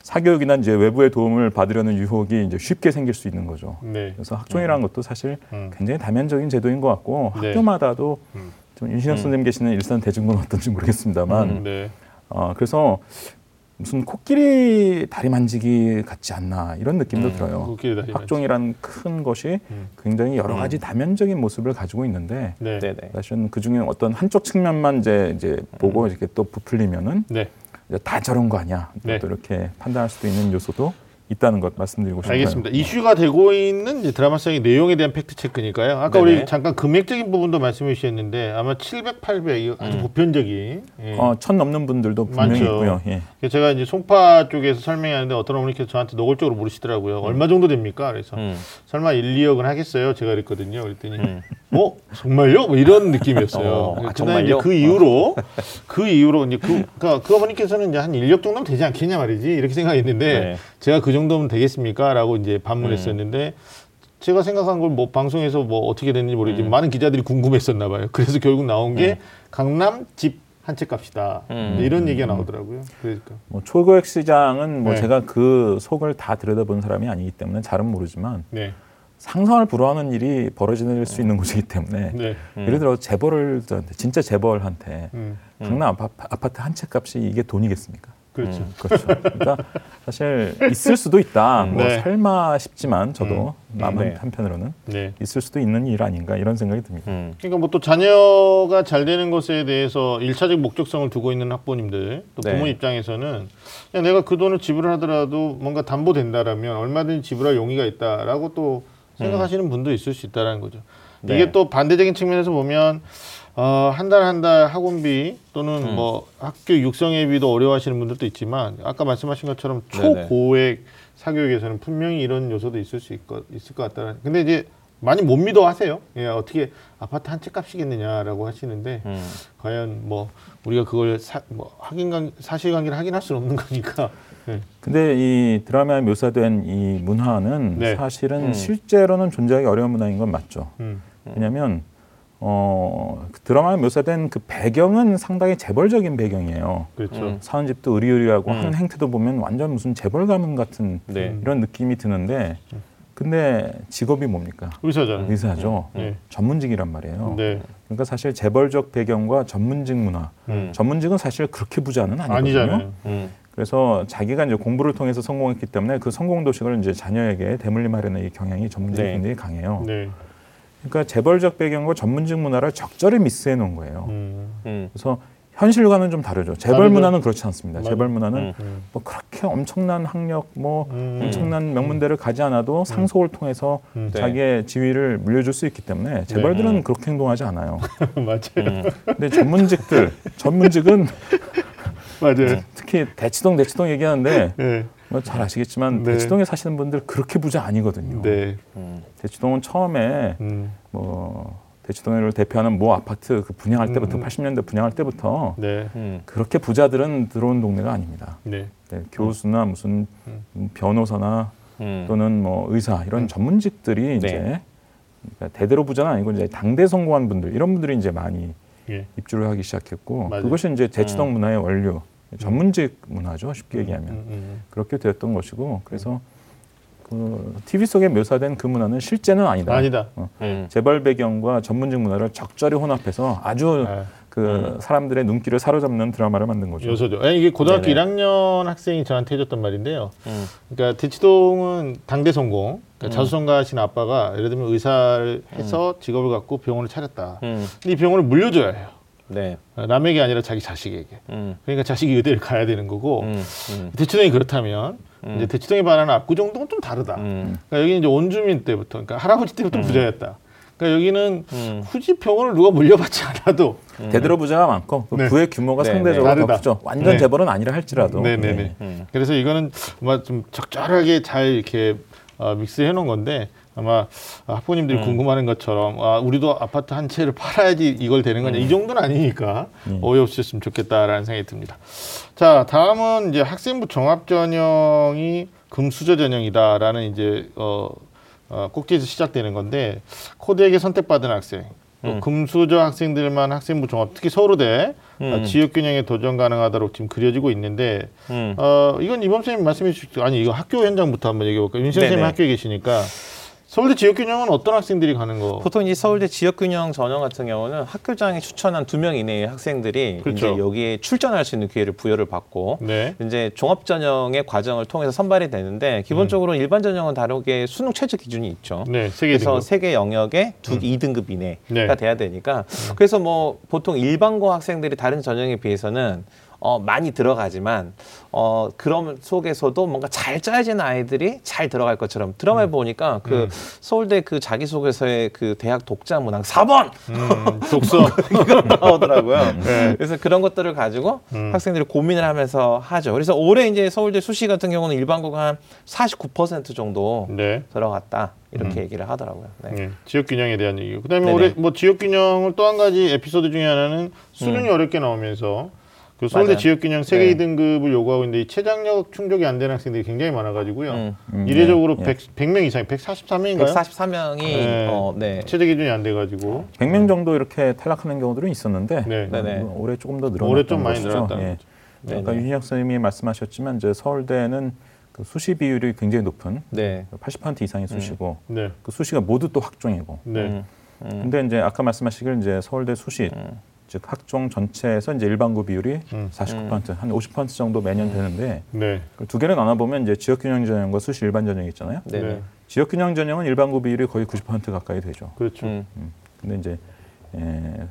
사교육이나 이제 외부의 도움을 받으려는 유혹이 이제 쉽게 생길 수 있는 거죠. 그래서 학종이라는 것도 사실 굉장히 다면적인 제도인 것 같고 학교마다도 좀 윤신혁 선생님 계시는 일산대식 건 어떤지 모르겠습니다만 그래서 무슨 코끼리 다리 만지기 같지 않나 이런 느낌도 들어요. 학종이란 큰 것이 굉장히 여러 가지 다면적인 모습을 가지고 있는데 사실은 그 중에 어떤 한쪽 측면만 이제 보고 이렇게 또 부풀리면은 다 저런 거 아니야 또 이렇게 판단할 수도 있는 요소도 있다는 것 말씀드리고 싶어요. 알겠습니다. 이슈가 되고 있는 드라마성의 내용에 대한 팩트 체크니까요. 아까 우리 잠깐 금액적인 부분도 말씀해 주셨는데 아마 700, 800 아주 보편적인 천 넘는 분들도 분명히 있고요. 제가 이제 송파 쪽에서 설명하는데 어떤 어머니께서 저한테 노골적으로 물으시더라고요. 얼마 정도 됩니까? 그래서 설마 1, 2억은 하겠어요? 제가 그랬거든요. 그랬더니 정말요? 뭐 이런 느낌이었어요. 정말요? 이제 그 이후로 이제 그 어머니께서는 이제 한 1억 정도면 되지 않겠냐 말이지 이렇게 생각했는데 제가 그 정도면 되겠습니까? 라고 이제 반문했었는데 제가 생각한 걸 뭐 방송에서 뭐 어떻게 됐는지 모르겠지만 많은 기자들이 궁금했었나 봐요. 그래서 결국 나온 게 강남 집 한 채 값이다. 이런 얘기가 나오더라고요. 그러니까. 뭐 초교육 시장은 뭐 네. 제가 그 속을 다 들여다본 사람이 아니기 때문에 잘은 모르지만 네. 상상을 불허하는 일이 벌어질 수 있는 곳이기 때문에 네. 예를 들어 재벌한테 진짜 재벌한테 강남 아파트 한 채 값이 이게 돈이겠습니까? 그렇죠. 그렇죠. 그러니까 사실 있을 수도 있다. 뭐 네. 설마 싶지만 저도 마음 네. 한편으로는 네. 있을 수도 있는 일 아닌가 이런 생각이 듭니다. 그러니까 뭐 또 자녀가 잘 되는 것에 대해서 1차적 목적성을 두고 있는 학부모님들 또 부모 네. 입장에서는 그냥 내가 그 돈을 지불하더라도 뭔가 담보된다라면 얼마든지 지불할 용의가 있다라고 또 생각하시는 분도 있을 수 있다는 거죠. 네. 이게 또 반대적인 측면에서 보면 한 달 학원비 또는 뭐 학교 육성회비도 어려워하시는 분들도 있지만 아까 말씀하신 것처럼 초고액 사교육에서는 분명히 이런 요소도 있을 수 있을 것 같다는. 근데 이제 많이 못 믿어 하세요. 예, 어떻게 아파트 한 채 값이겠느냐라고 하시는데 과연 뭐 우리가 그걸 사실관계를 확인할 수는 없는 거니까. 네. 근데 이 드라마에 묘사된 이 문화는 네. 사실은 실제로는 존재하기 어려운 문화인 건 맞죠. 왜냐하면 그 드라마에 묘사된 그 배경은 상당히 재벌적인 배경이에요. 그렇죠. 사는 집도 으리으리하고 하는 행태도 보면 완전 무슨 재벌 가문 같은 네. 이런 느낌이 드는데 근데 직업이 뭡니까? 의사잖아요. 의사죠. 네. 전문직이란 말이에요. 네. 그러니까 사실 재벌적 배경과 전문직 문화. 전문직은 사실 그렇게 부자는 아니거든요. 그래서 자기가 이제 공부를 통해서 성공했기 때문에 그 성공 도식을 이제 자녀에게 대물림하려는 이 경향이 전문직이 네. 굉장히 강해요. 네. 그러니까 재벌적 배경과 전문직 문화를 적절히 믹스해 놓은 거예요. 그래서 현실과는 좀 다르죠. 재벌 문화는 그렇지 않습니다. 재벌 문화는 뭐 그렇게 엄청난 학력, 뭐 엄청난 명문대를 가지 않아도 상속을 통해서 자기의 지위를 물려줄 수 있기 때문에 재벌들은 그렇게 행동하지 않아요. 맞아요. 근데 전문직은 맞아요. 특히 대치동 얘기하는데 네. 뭐 잘 아시겠지만 네. 대치동에 사시는 분들 그렇게 부자 아니거든요. 네. 대치동은 처음에 뭐 대치동을 대표하는 모 아파트 그 분양할 때부터 80년대 분양할 때부터 네. 그렇게 부자들은 들어온 동네가 아닙니다. 네. 네. 교수나 무슨 변호사나 또는 뭐 의사 이런 전문직들이 네. 이제 그러니까 대대로 부자는 아니고 이제 당대 성공한 분들 이런 분들이 이제 많이 예. 입주를 하기 시작했고 맞아요. 그것이 이제 대치동 문화의 원류, 전문직 문화죠 쉽게 얘기하면 그렇게 되었던 것이고 그래서 그 TV 속에 묘사된 그 문화는 실제는 아니다. 재벌 배경과 전문직 문화를 적절히 혼합해서 아주 그 사람들의 눈길을 사로잡는 드라마를 만든 거죠. 요소죠. 아니, 이게 고등학교 네네. 1학년 학생이 저한테 해줬던 말인데요. 그러니까 대치동은 당대 성공, 그러니까 자수성가하신 아빠가 예를 들면 의사를 해서 직업을 갖고 병원을 차렸다. 근데 이 병원을 물려줘야 해요. 네. 남에게 아니라 자기 자식에게. 그러니까 자식이 의대를 가야 되는 거고 대치동이 그렇다면 이제 대치동에 반하는 압구정동은 좀 다르다. 그러니까 여기 이제 온주민 때부터, 그러니까 할아버지 때부터 부자였다. 그러니까 여기는 굳이 병원을 누가 물려받지 않아도 대대로 부자가 많고 네. 부의 규모가 네. 상대적으로 더 크죠. 완전 네. 재벌은 아니라 할지라도. 네네네. 네. 그래서 이거는 아마 좀 적절하게 잘 이렇게 믹스해 놓은 건데 아마 학부모님들이 궁금하는 것처럼 우리도 아파트 한 채를 팔아야지 이걸 되는 거냐 이 정도는 아니니까 어이없으셨으면 좋겠다라는 생각이 듭니다. 자 다음은 이제 학생부 종합 전형이 금수저 전형이다라는 이제 꼭지에서 시작되는 건데 코드에게 선택받은 학생, 또 금수저 학생들만 학생부 종합, 특히 서울대 지역균형에 도전 가능하다고 지금 그려지고 있는데 이건 이범 선생님 말씀해 주시죠. 아니 이거 학교 현장부터 한번 얘기해 볼까요? 윤 선생님 학교에 계시니까 서울대 지역균형은 어떤 학생들이 가는 거? 보통 이제 서울대 지역균형 전형 같은 경우는 학교장이 추천한 2명 이내의 학생들이 그렇죠. 이제 여기에 출전할 수 있는 기회를 부여를 받고 네. 이제 종합 전형의 과정을 통해서 선발이 되는데 기본적으로 일반 전형은 다르게 수능 최저 기준이 있죠. 네, 그래서 세 개 영역에 2등급 이내가 네. 돼야 되니까 그래서 뭐 보통 일반고 학생들이 다른 전형에 비해서는 많이 들어가지만 그런 속에서도 뭔가 잘 짜여진 아이들이 잘 들어갈 것처럼 드라마에 보니까 그 서울대 그 자기소개서의 그 대학 독자 문항 4번 독서 나오더라고요. 네. 그래서 그런 것들을 가지고 학생들이 고민을 하면서 하죠. 그래서 올해 이제 서울대 수시 같은 경우는 일반고가 한 49% 정도 네. 들어갔다. 이렇게 얘기를 하더라고요. 네. 네, 지역균형에 대한 얘기고 그다음에 올해 뭐 지역균형을 또 한 가지 에피소드 중에 하나는 수능이 어렵게 나오면서 그 서울대 지역균형 세계 2등급을 요구하고 있는데 이 최장력 충족이 안 되는 학생들이 굉장히 많아가지고요. 이례적으로 100명 이상, 143명인가요? 143명이 네. 최저 기준이 안 돼가지고 100명 정도 이렇게 탈락하는 경우들은 있었는데 올해 조금 더 늘어났다는 올해 좀 많이 늘었다는 거죠. 네. 아까 윤신혁 선생님이 말씀하셨지만 이제 서울대는 그 수시 비율이 굉장히 높은 80% 이상의 수시고 그 수시가 모두 또 학종이고 근데 이제 아까 말씀하시길 이제 서울대 수시 즉 학종 전체에서 이제 일반고 비율이 49% 한 50% 정도 매년 되는데 그걸 두 개를 나눠 보면 이제 지역균형 전형과 수시 일반 전형이 있잖아요. 지역균형 전형은 일반고 비율이 거의 90% 가까이 되죠. 그렇죠. 근데 이제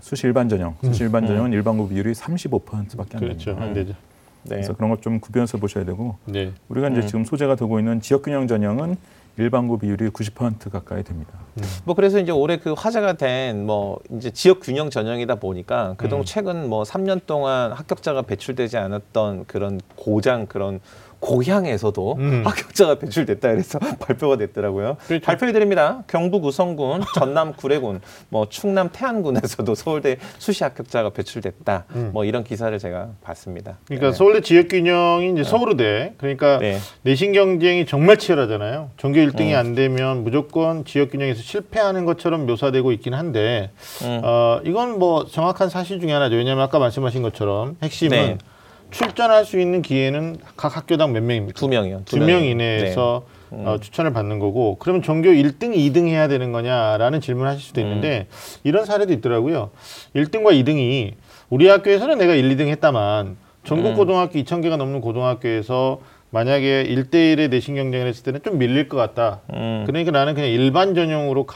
수시 일반 전형, 수시 일반 전형은 일반고 비율이 35%밖에 안 됩니다. 안 되죠. 그래서 그런 걸 좀 구별해서 보셔야 되고 우리가 이제 지금 소재가 되고 있는 지역균형 전형은 일반고 비율이 90% 가까이 됩니다. 뭐 그래서 이제 올해 그 화제가 된 뭐 이제 지역균형 전형이다 보니까 그동안 최근 뭐 3년 동안 합격자가 배출되지 않았던 그런 고향에서도 합격자가 배출됐다 그래서 발표가 됐더라고요. 그렇죠. 발표해드립니다. 경북 우성군, 전남 구례군, 뭐 충남 태안군에서도 서울대 수시 합격자가 배출됐다. 뭐 이런 기사를 제가 봤습니다. 그러니까 서울대 지역균형이 이제 서울대 그러니까 내신 경쟁이 정말 치열하잖아요. 전교 1등이 안 되면 무조건 지역균형에서 실패하는 것처럼 묘사되고 있긴 한데 이건 뭐 정확한 사실 중에 하나죠. 왜냐하면 아까 말씀하신 것처럼 핵심은 출전할 수 있는 기회는 각 학교당 몇 명입니까? 2명이요. 2명 이내에서 추천을 받는 거고 그러면 전교 1등, 2등 해야 되는 거냐라는 질문을 하실 수도 있는데 이런 사례도 있더라고요. 1등과 2등이 우리 학교에서는 내가 1, 2등 했다만 전국 고등학교 2,000개가 넘는 고등학교에서 만약에 1대1의 내신 경쟁을 했을 때는 좀 밀릴 것 같다. 그러니까 나는 그냥 일반 전형으로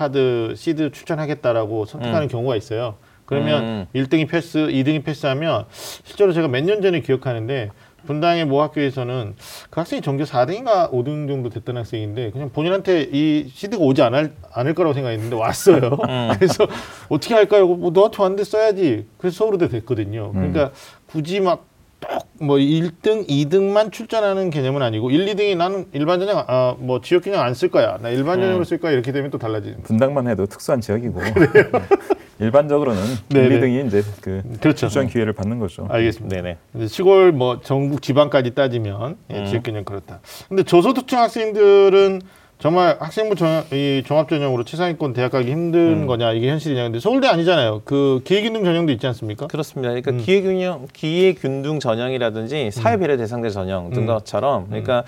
시드 추천하겠다라고 선택하는 경우가 있어요. 그러면 1등이 패스, 2등이 패스하면 실제로 제가 몇 년 전에 기억하는데 분당의 모 학교에서는 그 학생이 전교 4등인가 5등 정도 됐던 학생인데 그냥 본인한테 이 시드가 오지 않을 거라고 생각했는데 왔어요. 그래서 어떻게 할까요? 뭐 너한테 왔는데 써야지. 그래서 서울대 됐거든요. 그러니까 굳이 막 꼭 뭐 1등, 2등만 출전하는 개념은 아니고 1, 2등이 나는 일반 전형 뭐 지역균형 안 쓸 거야. 나 일반 전형을 쓸 거야. 이렇게 되면 또 달라지죠. 분당만 해도 특수한 지역이고. 일반적으로는 1, 2등이 이제 출전 기회를 받는 거죠. 알겠습니다. 시골 뭐 전국 지방까지 따지면 지역균형 그렇다. 근데 저소득층 학생들은 정말 학생부 종합 전형으로 최상위권 대학 가기 힘든 거냐 이게 현실이냐. 근데 서울대 아니잖아요. 그 기회균등 전형도 있지 않습니까? 그렇습니다. 그러니까 기회균등 전형이라든지 사회 배려 대상자 전형 등과처럼 그러니까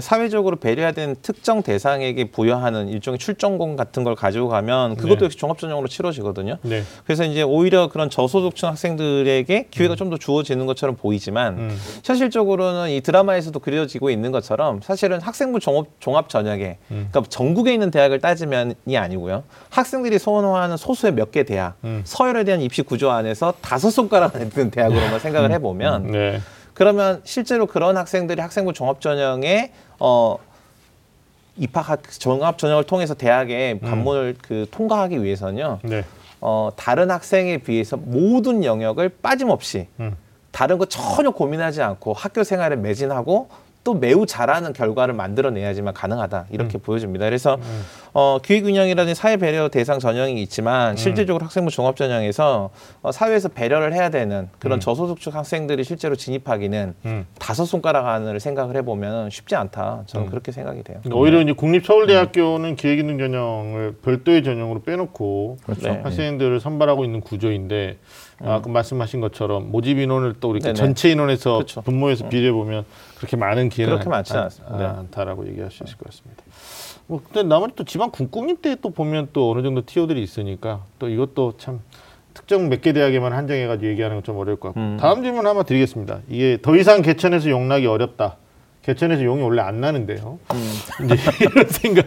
사회적으로 배려해야 되는 특정 대상에게 부여하는 일종의 출전공 같은 걸 가지고 가면 그것도 역시 종합 전형으로 치러지거든요. 그래서 이제 오히려 그런 저소득층 학생들에게 기회가 좀 더 주어지는 것처럼 보이지만 현실적으로는 이 드라마에서도 그려지고 있는 것처럼 사실은 학생부 종합 전형에 그러니까 전국에 있는 대학을 따지면이 아니고요. 학생들이 선호하는 소수의 몇 개 대학, 서열에 대한 입시 구조 안에서 5손가락 안에 드는 대학으로만 생각을 해보면 그러면 실제로 그런 학생들이 학생부 종합전형에 종합전형을 통해서 대학의 관문을 통과하기 위해서는요. 다른 학생에 비해서 모든 영역을 빠짐없이 다른 거 전혀 고민하지 않고 학교 생활에 매진하고 또 매우 잘하는 결과를 만들어내야지만 가능하다 이렇게 보여집니다. 그래서 기회균형이라든지 사회배려 대상 전형이 있지만 실질적으로 학생부 종합전형에서 사회에서 배려를 해야 되는 그런 저소득층 학생들이 실제로 진입하기는 5손가락 안을 생각을 해보면 쉽지 않다. 저는 그렇게 생각이 돼요. 오히려 이제 국립서울대학교는 기회균등 전형을 별도의 전형으로 빼놓고 학생들을 선발하고 있는 구조인데 아까 말씀하신 것처럼 모집 인원을 또 이렇게 전체 인원에서 분모해서 비례해보면 그렇게 많은 기회는 그렇게 많지 않습니다. 않다라고 얘기할 수 있을 것 같습니다. 뭐 근데 나머지 또 지방 군공립 때 또 보면 또 어느 정도 TO들이 있으니까 또 이것도 참 특정 몇 개 대학에만 한정해가지고 얘기하는 건 좀 어려울 것 같고 다음 질문 한번 드리겠습니다. 이게 더 이상 개천에서 용 나기 어렵다. 개천에서 용이 원래 안 나는데요. 이런 생각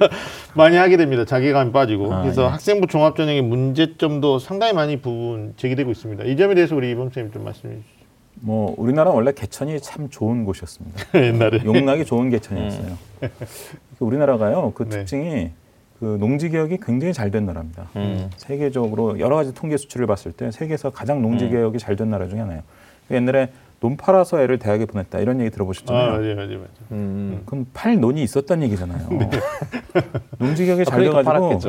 많이 하게 됩니다. 자괴감이 빠지고. 그래서 학생부 종합전형의 문제점도 상당히 많이 부분 제기되고 있습니다. 이 점에 대해서 우리 이범 선생님 좀 말씀해 주시죠. 뭐 우리나라 원래 개천이 참 좋은 곳이었습니다. 옛날에 용나기 좋은 개천이었어요. 우리나라가요 그 특징이 그 농지개혁이 굉장히 잘 된 나라입니다. 세계적으로 여러 가지 통계 수치를 봤을 때 세계에서 가장 농지개혁이 잘 된 나라 중에 하나예요. 옛날에 논팔아서 애를 대학에 보냈다 이런 얘기 들어보셨잖아요. 아, 맞아요. 그럼 팔논이 있었단 얘기잖아요. 네. 농지개혁이 잘려가지고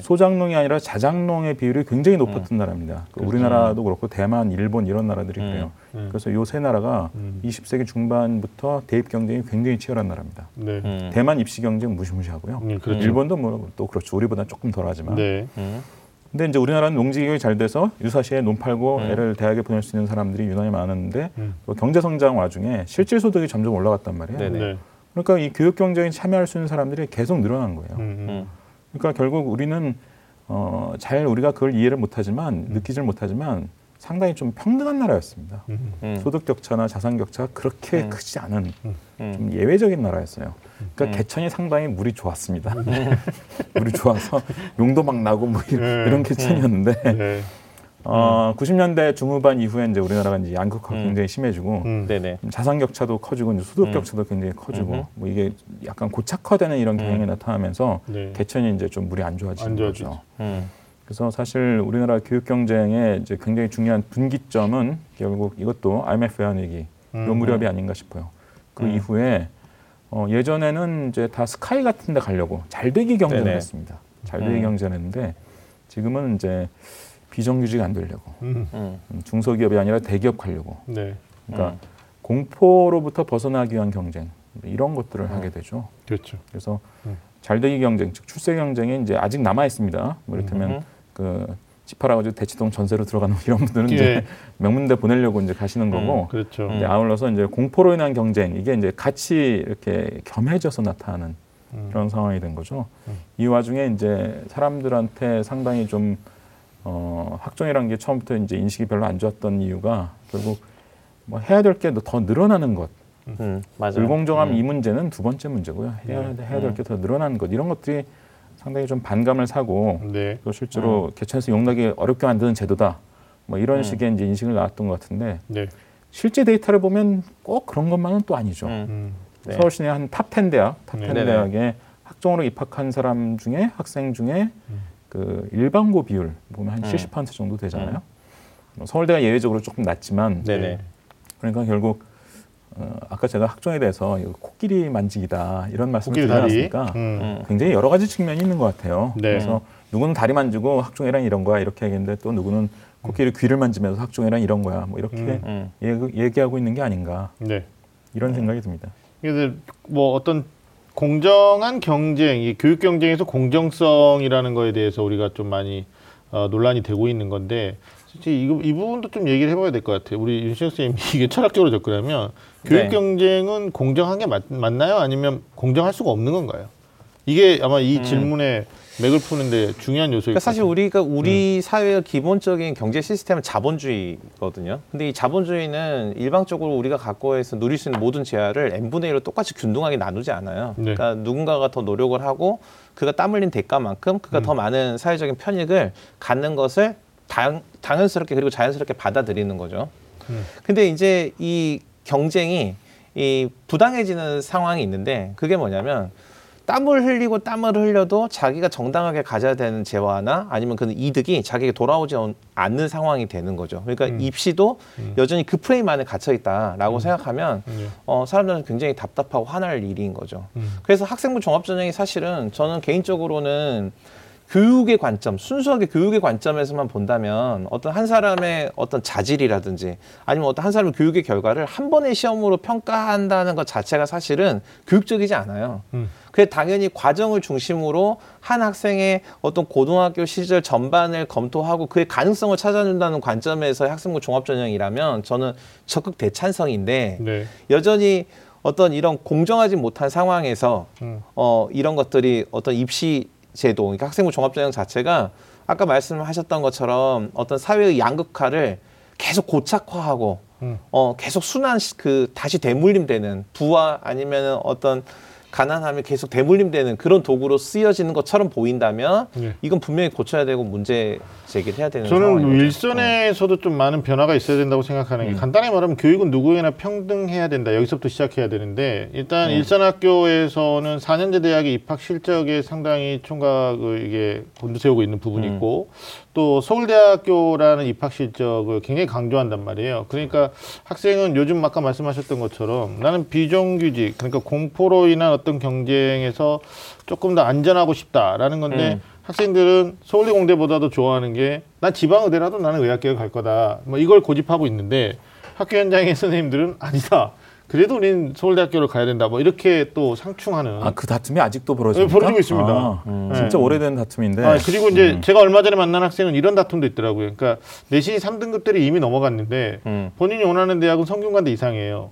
소작농이 아니라 자작농의 비율이 굉장히 높았던 나라입니다. 그렇죠. 우리나라도 그렇고 대만, 일본 이런 나라들이 그래요. 그래서 요 세 나라가 20세기 중반부터 대입 경쟁이 굉장히 치열한 나라입니다. 네. 대만 입시 경쟁 무시무시하고요. 그렇죠. 일본도 뭐 또 그렇죠. 우리보다 조금 덜하지만. 네. 근데 이제 우리나라는 농지개혁이 잘 돼서 유사시에 논 팔고 애를 대학에 보낼 수 있는 사람들이 유난히 많았는데 경제 성장 와중에 실질 소득이 점점 올라갔단 말이에요. 네네. 그러니까 이 교육 경쟁에 참여할 수 있는 사람들이 계속 늘어난 거예요. 그러니까 결국 우리는 잘 우리가 그걸 이해를 못하지만 느끼질 못하지만 상당히 좀 평등한 나라였습니다. 소득 격차나 자산 격차가 그렇게 크지 않은 좀 예외적인 나라였어요. 그러니까 개천이 상당히 물이 좋았습니다. 물이 좋아서 용도 막 나고 뭐 이런 개천이었는데 90년대 중후반 이후에 이제 우리나라가 이제 양극화가 굉장히 심해지고 자산 격차도 커지고 이제 소득 격차도 굉장히 커지고 뭐 이게 약간 고착화되는 이런 경향이 나타나면서 개천이 이제 좀 물이 안 좋아지는 거죠. 그래서 사실 우리나라 교육 경쟁의 이제 굉장히 중요한 분기점은 결국 이것도 IMF 외환위기 요 무렵이 아닌가 싶어요. 그 이후에 예전에는 이제 다 스카이 같은 데 가려고 잘되기 경쟁을 했습니다. 잘되기 경쟁을 했는데 지금은 이제 비정규직 안 되려고 중소기업이 아니라 대기업 가려고 그러니까 공포로부터 벗어나기 위한 경쟁 이런 것들을 하게 되죠. 그렇죠. 그래서 잘되기 경쟁, 즉 출세 경쟁이 이제 아직 남아 있습니다. 뭐 이를테면 그 집팔아가지고 대치동 전세로 들어가는 이런 분들은 이제 명문대 보내려고 이제 가시는 거고, 그렇죠. 근데 아울러서 이제 공포로 인한 경쟁 이게 이제 같이 이렇게 겸해져서 나타나는 그런 상황이 된 거죠. 이 와중에 이제 사람들한테 상당히 좀 학종이라는 게 처음부터 이제 인식이 별로 안 좋았던 이유가 결국 뭐 해야 될 게 더 늘어나는 것. 맞아요. 불공정함 이 문제는 두 번째 문제고요. 해야 될 게 더 늘어나는 것 이런 것들이 상당히 좀 반감을 사고 또 실제로 개천에서 용나기 어렵게 만드는 제도다 뭐 이런 식의 이제 인식을 낳았던 것 같은데 실제 데이터를 보면 꼭 그런 것만은 또 아니죠. 서울 시내 한 탑 10 대학에 학종으로 입학한 사람 중에 학생 중에 그 일반고 비율 보면 한 70% 정도 되잖아요. 서울대가 예외적으로 조금 낮지만 그러니까 결국 아까 제가 학종에 대해서 코끼리 만지기다 이런 말씀을 드렸으니까 굉장히 여러 가지 측면이 있는 것 같아요. 그래서 누구는 다리 만지고 학종이란 이런 거야 이렇게 얘기했는데 또 누구는 코끼리 귀를 만지면서 학종이란 이런 거야 뭐 이렇게 얘기하고 있는 게 아닌가 이런 생각이 듭니다. 그래서 뭐 어떤 공정한 경쟁, 이 교육 경쟁에서 공정성이라는 거에 대해서 우리가 좀 많이 논란이 되고 있는 건데 이 부분도 좀 얘기를 해봐야 될 것 같아요. 우리 윤신혁 선생님이 이게 철학적으로 접근하면 교육 경쟁은 공정한 게 맞나요? 아니면 공정할 수가 없는 건가요? 이게 아마 이 질문에 맥을 푸는데 중요한 요소일 것 같아요. 사실 우리가 우리 사회의 기본적인 경제 시스템은 자본주의거든요. 근데 이 자본주의는 일방적으로 우리가 갖고 해서 누릴 수 있는 모든 재화를 n분의 1로 똑같이 균등하게 나누지 않아요. 그러니까 누군가가 더 노력을 하고 그가 땀 흘린 대가만큼 그가 더 많은 사회적인 편익을 갖는 것을 당연스럽게 그리고 자연스럽게 받아들이는 거죠. 근데 이제 이 경쟁이 이 부당해지는 상황이 있는데 그게 뭐냐면 땀을 흘리고 땀을 흘려도 자기가 정당하게 가져야 되는 재화나 아니면 그 이득이 자기에게 돌아오지 않는 상황이 되는 거죠. 그러니까 입시도 여전히 그 프레임 안에 갇혀있다라고 생각하면 사람들은 굉장히 답답하고 화날 일인 거죠. 그래서 학생부 종합 전형이 사실은 저는 개인적으로는 교육의 관점, 순수하게 교육의 관점에서만 본다면 어떤 한 사람의 어떤 자질이라든지 아니면 어떤 한 사람의 교육의 결과를 한 번의 시험으로 평가한다는 것 자체가 사실은 교육적이지 않아요. 그래서 당연히 과정을 중심으로 한 학생의 어떤 고등학교 시절 전반을 검토하고 그의 가능성을 찾아준다는 관점에서의 학생부 종합전형이라면 저는 적극 대찬성인데 여전히 어떤 이런 공정하지 못한 상황에서 이런 것들이 어떤 입시 제도, 그러니까 학생부 종합전형 자체가 아까 말씀하셨던 것처럼 어떤 사회의 양극화를 계속 고착화하고 계속 순환 다시 되물림되는 부와 아니면 어떤 가난함이 계속 대물림되는 그런 도구로 쓰여지는 것처럼 보인다면 예. 이건 분명히 고쳐야 되고 문제 제기를 해야 되는 상황이죠. 저는 일선에서도 좀 많은 변화가 있어야 된다고 생각하는 게 간단히 말하면 교육은 누구에나 평등해야 된다. 여기서부터 시작해야 되는데 일단 일산학교에서는 4년제 대학의 입학 실적에 상당히 총각을 이게 곤두세우고 있는 부분이 있고 또 서울대학교라는 입학 실적을 굉장히 강조한단 말이에요. 그러니까 학생은 요즘 아까 말씀하셨던 것처럼 나는 비정규직 그러니까 공포로 인한 어떤 경쟁에서 조금 더 안전하고 싶다라는 건데 학생들은 서울대 공대보다도 좋아하는 게 난 지방의대라도 나는 의학계를 갈 거다 뭐 이걸 고집하고 있는데 학교 현장의 선생님들은 아니다. 그래도 우린 서울대학교를 가야 된다. 뭐 이렇게 또 상충하는. 아, 그 다툼이 아직도 벌어집니까? 네, 벌어지고 있습니다. 아, 네. 진짜 오래된 다툼인데. 아, 그리고 이제 제가 얼마 전에 만난 학생은 이런 다툼도 있더라고요. 그러니까 내신 3등급들이 이미 넘어갔는데 본인이 원하는 대학은 성균관대 이상이에요.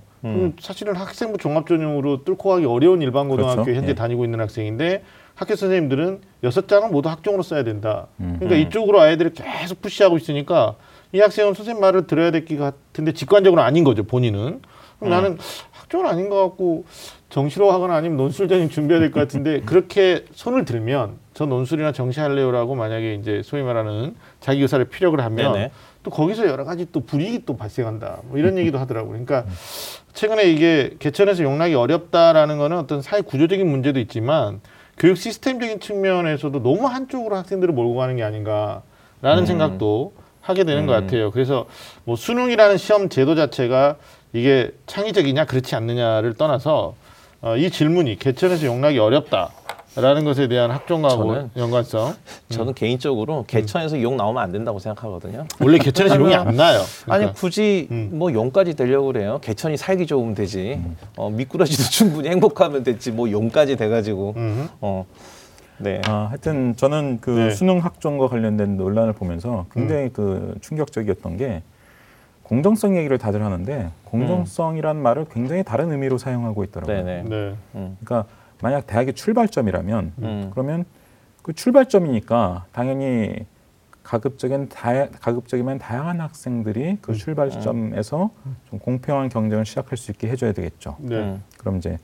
사실은 학생부 종합 전형으로 뚫고 가기 어려운 일반 고등학교 그렇죠? 현재 예. 다니고 있는 학생인데 학교 선생님들은 6장은 모두 학종으로 써야 된다. 그러니까 이쪽으로 아이들을 계속 푸시하고 있으니까 이 학생은 선생님 말을 들어야 될 것 같은데 직관적으로 아닌 거죠, 본인은. 그럼 나는 학종은 아닌 것 같고 정시로 하거나 아니면 논술 전형 준비해야 될 것 같은데 그렇게 손을 들면 저 논술이나 정시할래요라고 만약에 이제 소위 말하는 자기 의사를 피력을 하면 네네. 또 거기서 여러 가지 또 불이익이 또 발생한다. 뭐 이런 얘기도 하더라고요. 그러니까 최근에 이게 개천에서 용락이 어렵다라는 거는 어떤 사회 구조적인 문제도 있지만 교육 시스템적인 측면에서도 너무 한쪽으로 학생들을 몰고 가는 게 아닌가라는 생각도 하게 되는 것 같아요. 그래서 뭐 수능이라는 시험 제도 자체가 이게 창의적이냐 그렇지 않느냐를 떠나서 이 질문이 개천에서 용락이 어렵다. 라는 것에 대한 학종하고 연관성. 저는 개인적으로 개천에서 용 나오면 안 된다고 생각하거든요. 원래 개천에서 용이 안 나요. 그러니까. 아니 굳이 뭐 용까지 되려고 그래요. 개천이 살기 좋으면 되지. 미꾸라지도 충분히 행복하면 됐지. 뭐 용까지 돼가지고. 네. 아, 하여튼 저는 그 네. 수능 학종과 관련된 논란을 보면서 굉장히 그 충격적이었던 게 공정성 얘기를 다들 하는데 공정성이란 말을 굉장히 다른 의미로 사용하고 있더라고요. 네네. 네. 그러니까. 만약 대학의 출발점이라면 그러면 그 출발점이니까 당연히 가급적이면 다양한 학생들이 그 출발점에서 좀 공평한 경쟁을 시작할 수 있게 해줘야 되겠죠. 네. 그럼 이제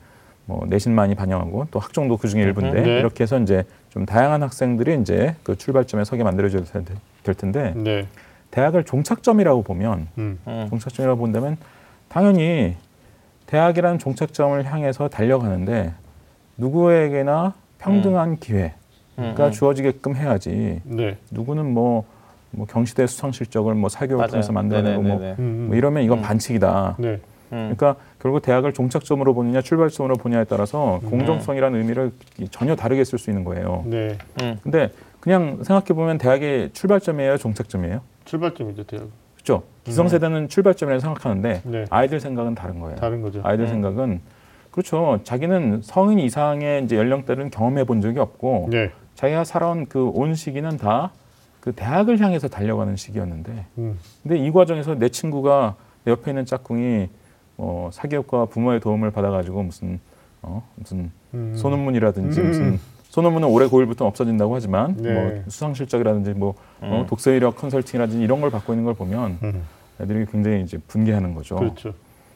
뭐 내신 많이 반영하고 또 학종도 그중에 일부인데 네. 이렇게 해서 이제 좀 다양한 학생들이 이제 그 출발점에 서게 만들어줘야 될 텐데 네. 대학을 종착점이라고 보면 종착점이라고 본다면 당연히 대학이라는 종착점을 향해서 달려가는데. 누구에게나 평등한 기회가 주어지게끔 해야지. 네. 누구는 뭐 경시대 수상 실적을 뭐 사교육을 통해서 만들어내고 뭐 이러면 이건 반칙이다. 네. 그러니까 결국 대학을 종착점으로 보느냐 출발점으로 보느냐에 따라서 공정성이라는 의미를 전혀 다르게 쓸 수 있는 거예요. 네. 근데 그냥 생각해 보면 대학의 출발점이에요, 종착점이에요? 출발점이죠, 대학. 그렇죠. 기성세대는 출발점이라고 생각하는데 네. 아이들 생각은 다른 거예요. 다른 거죠. 아이들 생각은. 그렇죠. 자기는 성인 이상의 이제 연령대는 경험해 본 적이 없고 네. 자기가 살아온 그 온 시기는 다 그 대학을 향해서 달려가는 시기였는데 근데 이 과정에서 내 친구가 내 옆에 있는 짝꿍이 사교육과 부모의 도움을 받아가지고 무슨 소논문이라든지 무슨 소논문은 올해 9월부터 없어진다고 하지만 네. 뭐 수상 실적이라든지 뭐 독서 이력 컨설팅이라든지 이런 걸 받고 있는 걸 보면 애들이 굉장히 이제 분개하는 거죠. 그렇죠.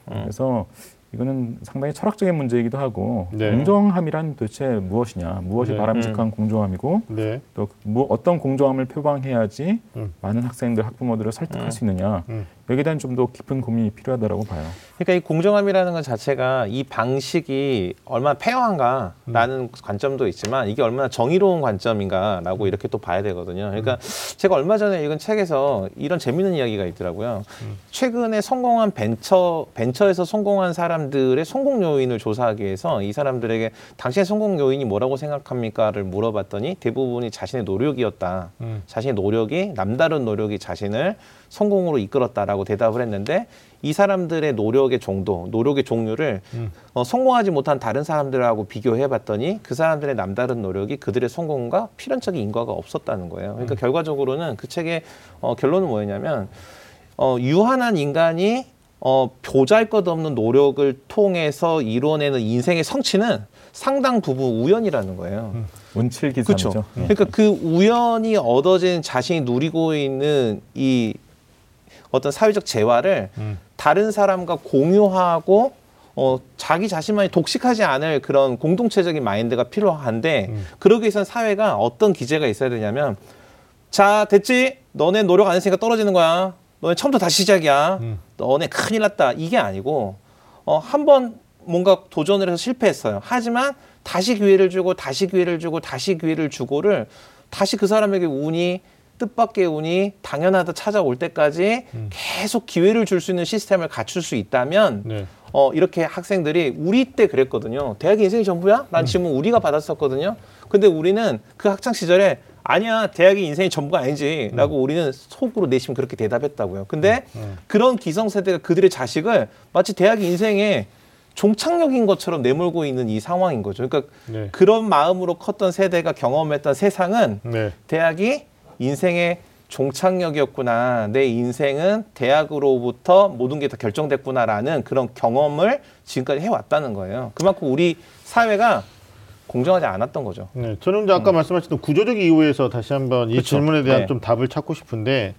그래서 이거는 상당히 철학적인 문제이기도 하고 네. 공정함이란 도대체 무엇이냐, 무엇이 네. 바람직한 공정함이고 네. 또 어떤 공정함을 표방해야지 많은 학생들, 학부모들을 설득할 수 있느냐 여기에 대한 좀 더 깊은 고민이 필요하다고 봐요. 그러니까 이 공정함이라는 것 자체가 이 방식이 얼마나 페어한가라는 관점도 있지만 이게 얼마나 정의로운 관점인가라고 이렇게 또 봐야 되거든요. 그러니까 제가 얼마 전에 읽은 책에서 이런 재미있는 이야기가 있더라고요. 최근에 성공한 벤처에서 성공한 사람들의 성공 요인을 조사하기 위해서 이 사람들에게 당신의 성공 요인이 뭐라고 생각합니까를 물어봤더니 대부분이 자신의 노력이었다. 자신의 노력이 남다른 노력이 자신을 성공으로 이끌었다라고 대답을 했는데 이 사람들의 노력의 정도, 노력의 종류를 성공하지 못한 다른 사람들하고 비교해봤더니 그 사람들의 남다른 노력이 그들의 성공과 필연적인 인과가 없었다는 거예요. 그러니까 결과적으로는 그 책의 결론은 뭐였냐면 유한한 인간이 보잘 것 없는 노력을 통해서 이뤄내는 인생의 성취는 상당 부분 우연이라는 거예요. 운칠기사죠. 그렇죠. 그러니까 그 우연이 얻어진 자신이 누리고 있는 이 어떤 사회적 재화를 다른 사람과 공유하고 자기 자신만이 독식하지 않을 그런 공동체적인 마인드가 필요한데 그러기 위해서는 사회가 어떤 기제가 있어야 되냐면 자 됐지? 너네 노력 안 했으니까 떨어지는 거야. 너네 처음부터 다시 시작이야. 너네 큰일 났다. 이게 아니고 한번 뭔가 도전을 해서 실패했어요. 하지만 다시 기회를 주고 다시 기회를 주고 다시 기회를 주고를 다시 그 사람에게 운이 뜻밖의 운이 당연하다 찾아올 때까지 계속 기회를 줄 수 있는 시스템을 갖출 수 있다면 네. 이렇게 학생들이 우리 때 그랬거든요. 대학이 인생이 전부야? 난 질문 우리가 받았었거든요. 근데 우리는 그 학창 시절에 아니야 대학이 인생이 전부가 아니지 라고 우리는 속으로 내심 그렇게 대답했다고요. 근데 그런 기성세대가 그들의 자식을 마치 대학이 인생의 종착역인 것처럼 내몰고 있는 이 상황인 거죠. 그러니까 네. 그런 마음으로 컸던 세대가 경험했던 세상은 네. 대학이 인생의 종착역이었구나. 내 인생은 대학으로부터 모든 게 다 결정됐구나라는 그런 경험을 지금까지 해왔다는 거예요. 그만큼 우리 사회가 공정하지 않았던 거죠. 네, 저는 아까 말씀하셨던 구조적 이유에서 다시 한번 그쵸. 이 질문에 대한 네. 좀 답을 찾고 싶은데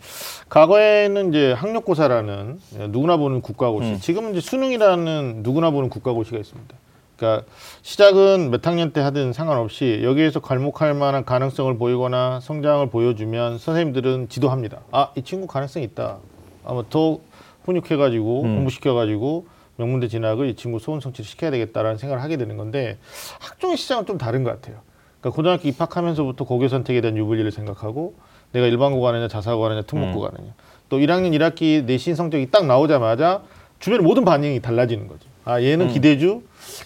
과거에는 이제 학력고사라는 누구나 보는 국가고시, 지금은 이제 수능이라는 누구나 보는 국가고시가 있습니다. 그러니까 시작은 몇 학년 때 하든 상관없이 여기에서 괄목할 만한 가능성을 보이거나 성장을 보여주면 선생님들은 지도합니다. 아, 이 친구 가능성이 있다. 아마 더 훈육해가지고 공부시켜가지고 명문대 진학을 이 친구 소원 성취를 시켜야 되겠다라는 생각을 하게 되는 건데 학종의 시장은 좀 다른 것 같아요. 그러니까 고등학교 입학하면서부터 고교 선택에 대한 유불리를 생각하고 내가 일반고 가느냐 자사고 가느냐 특목고 가느냐 또 1학년 1학기 내신 성적이 딱 나오자마자 주변의 모든 반응이 달라지는 거죠. 아 얘는 기대주,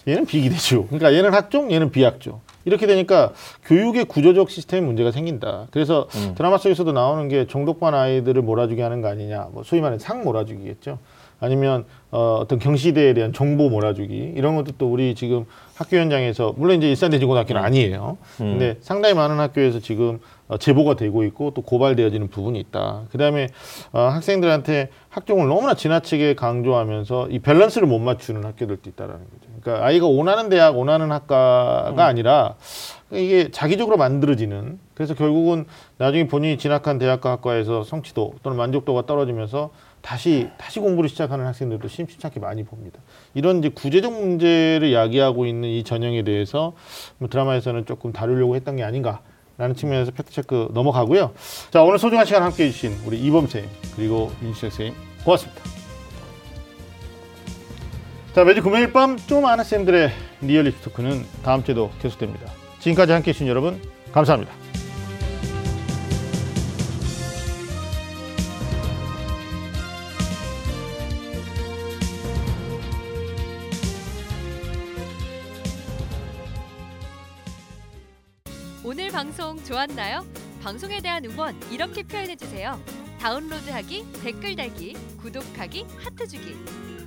얘는 비기대주. 그러니까 얘는 학종, 얘는 비학종. 이렇게 되니까 교육의 구조적 시스템 문제가 생긴다. 그래서 드라마 속에서도 나오는 게 종독반 아이들을 몰아주게 하는 거 아니냐. 뭐 소위 말하는 상 몰아주기겠죠. 아니면 어떤 경시대에 대한 정보 몰아주기 이런 것도 또 우리 지금 학교 현장에서 물론 이제 일산대식 고등학교는 아니에요. 근데 상당히 많은 학교에서 지금 제보가 되고 있고 또 고발되어지는 부분이 있다. 그다음에 학생들한테 학종을 너무나 지나치게 강조하면서 이 밸런스를 못 맞추는 학교들도 있다라는 거죠. 그러니까 아이가 원하는 대학, 원하는 학과가 아니라 이게 자기적으로 만들어지는 그래서 결국은 나중에 본인이 진학한 대학과 학과에서 성취도 또는 만족도가 떨어지면서 다시 공부를 시작하는 학생들도 심심찮게 많이 봅니다. 이런 이제 구제적 문제를 야기하고 있는 이 전형에 대해서 뭐 드라마에서는 조금 다루려고 했던 게 아닌가라는 측면에서 팩트체크 넘어가고요. 자, 오늘 소중한 시간 함께해 주신 우리 이범 선생님 그리고 윤신혁 선생님 고맙습니다. 자, 매주 금요일 밤 좀 아는 쌤들의 리얼 입시 토크는 다음 주에도 계속됩니다. 지금까지 함께해 주신 여러분 감사합니다. 오늘 방송 좋았나요? 방송에 대한 응원 이렇게 표현해주세요. 다운로드하기, 댓글 달기, 구독하기, 하트 주기.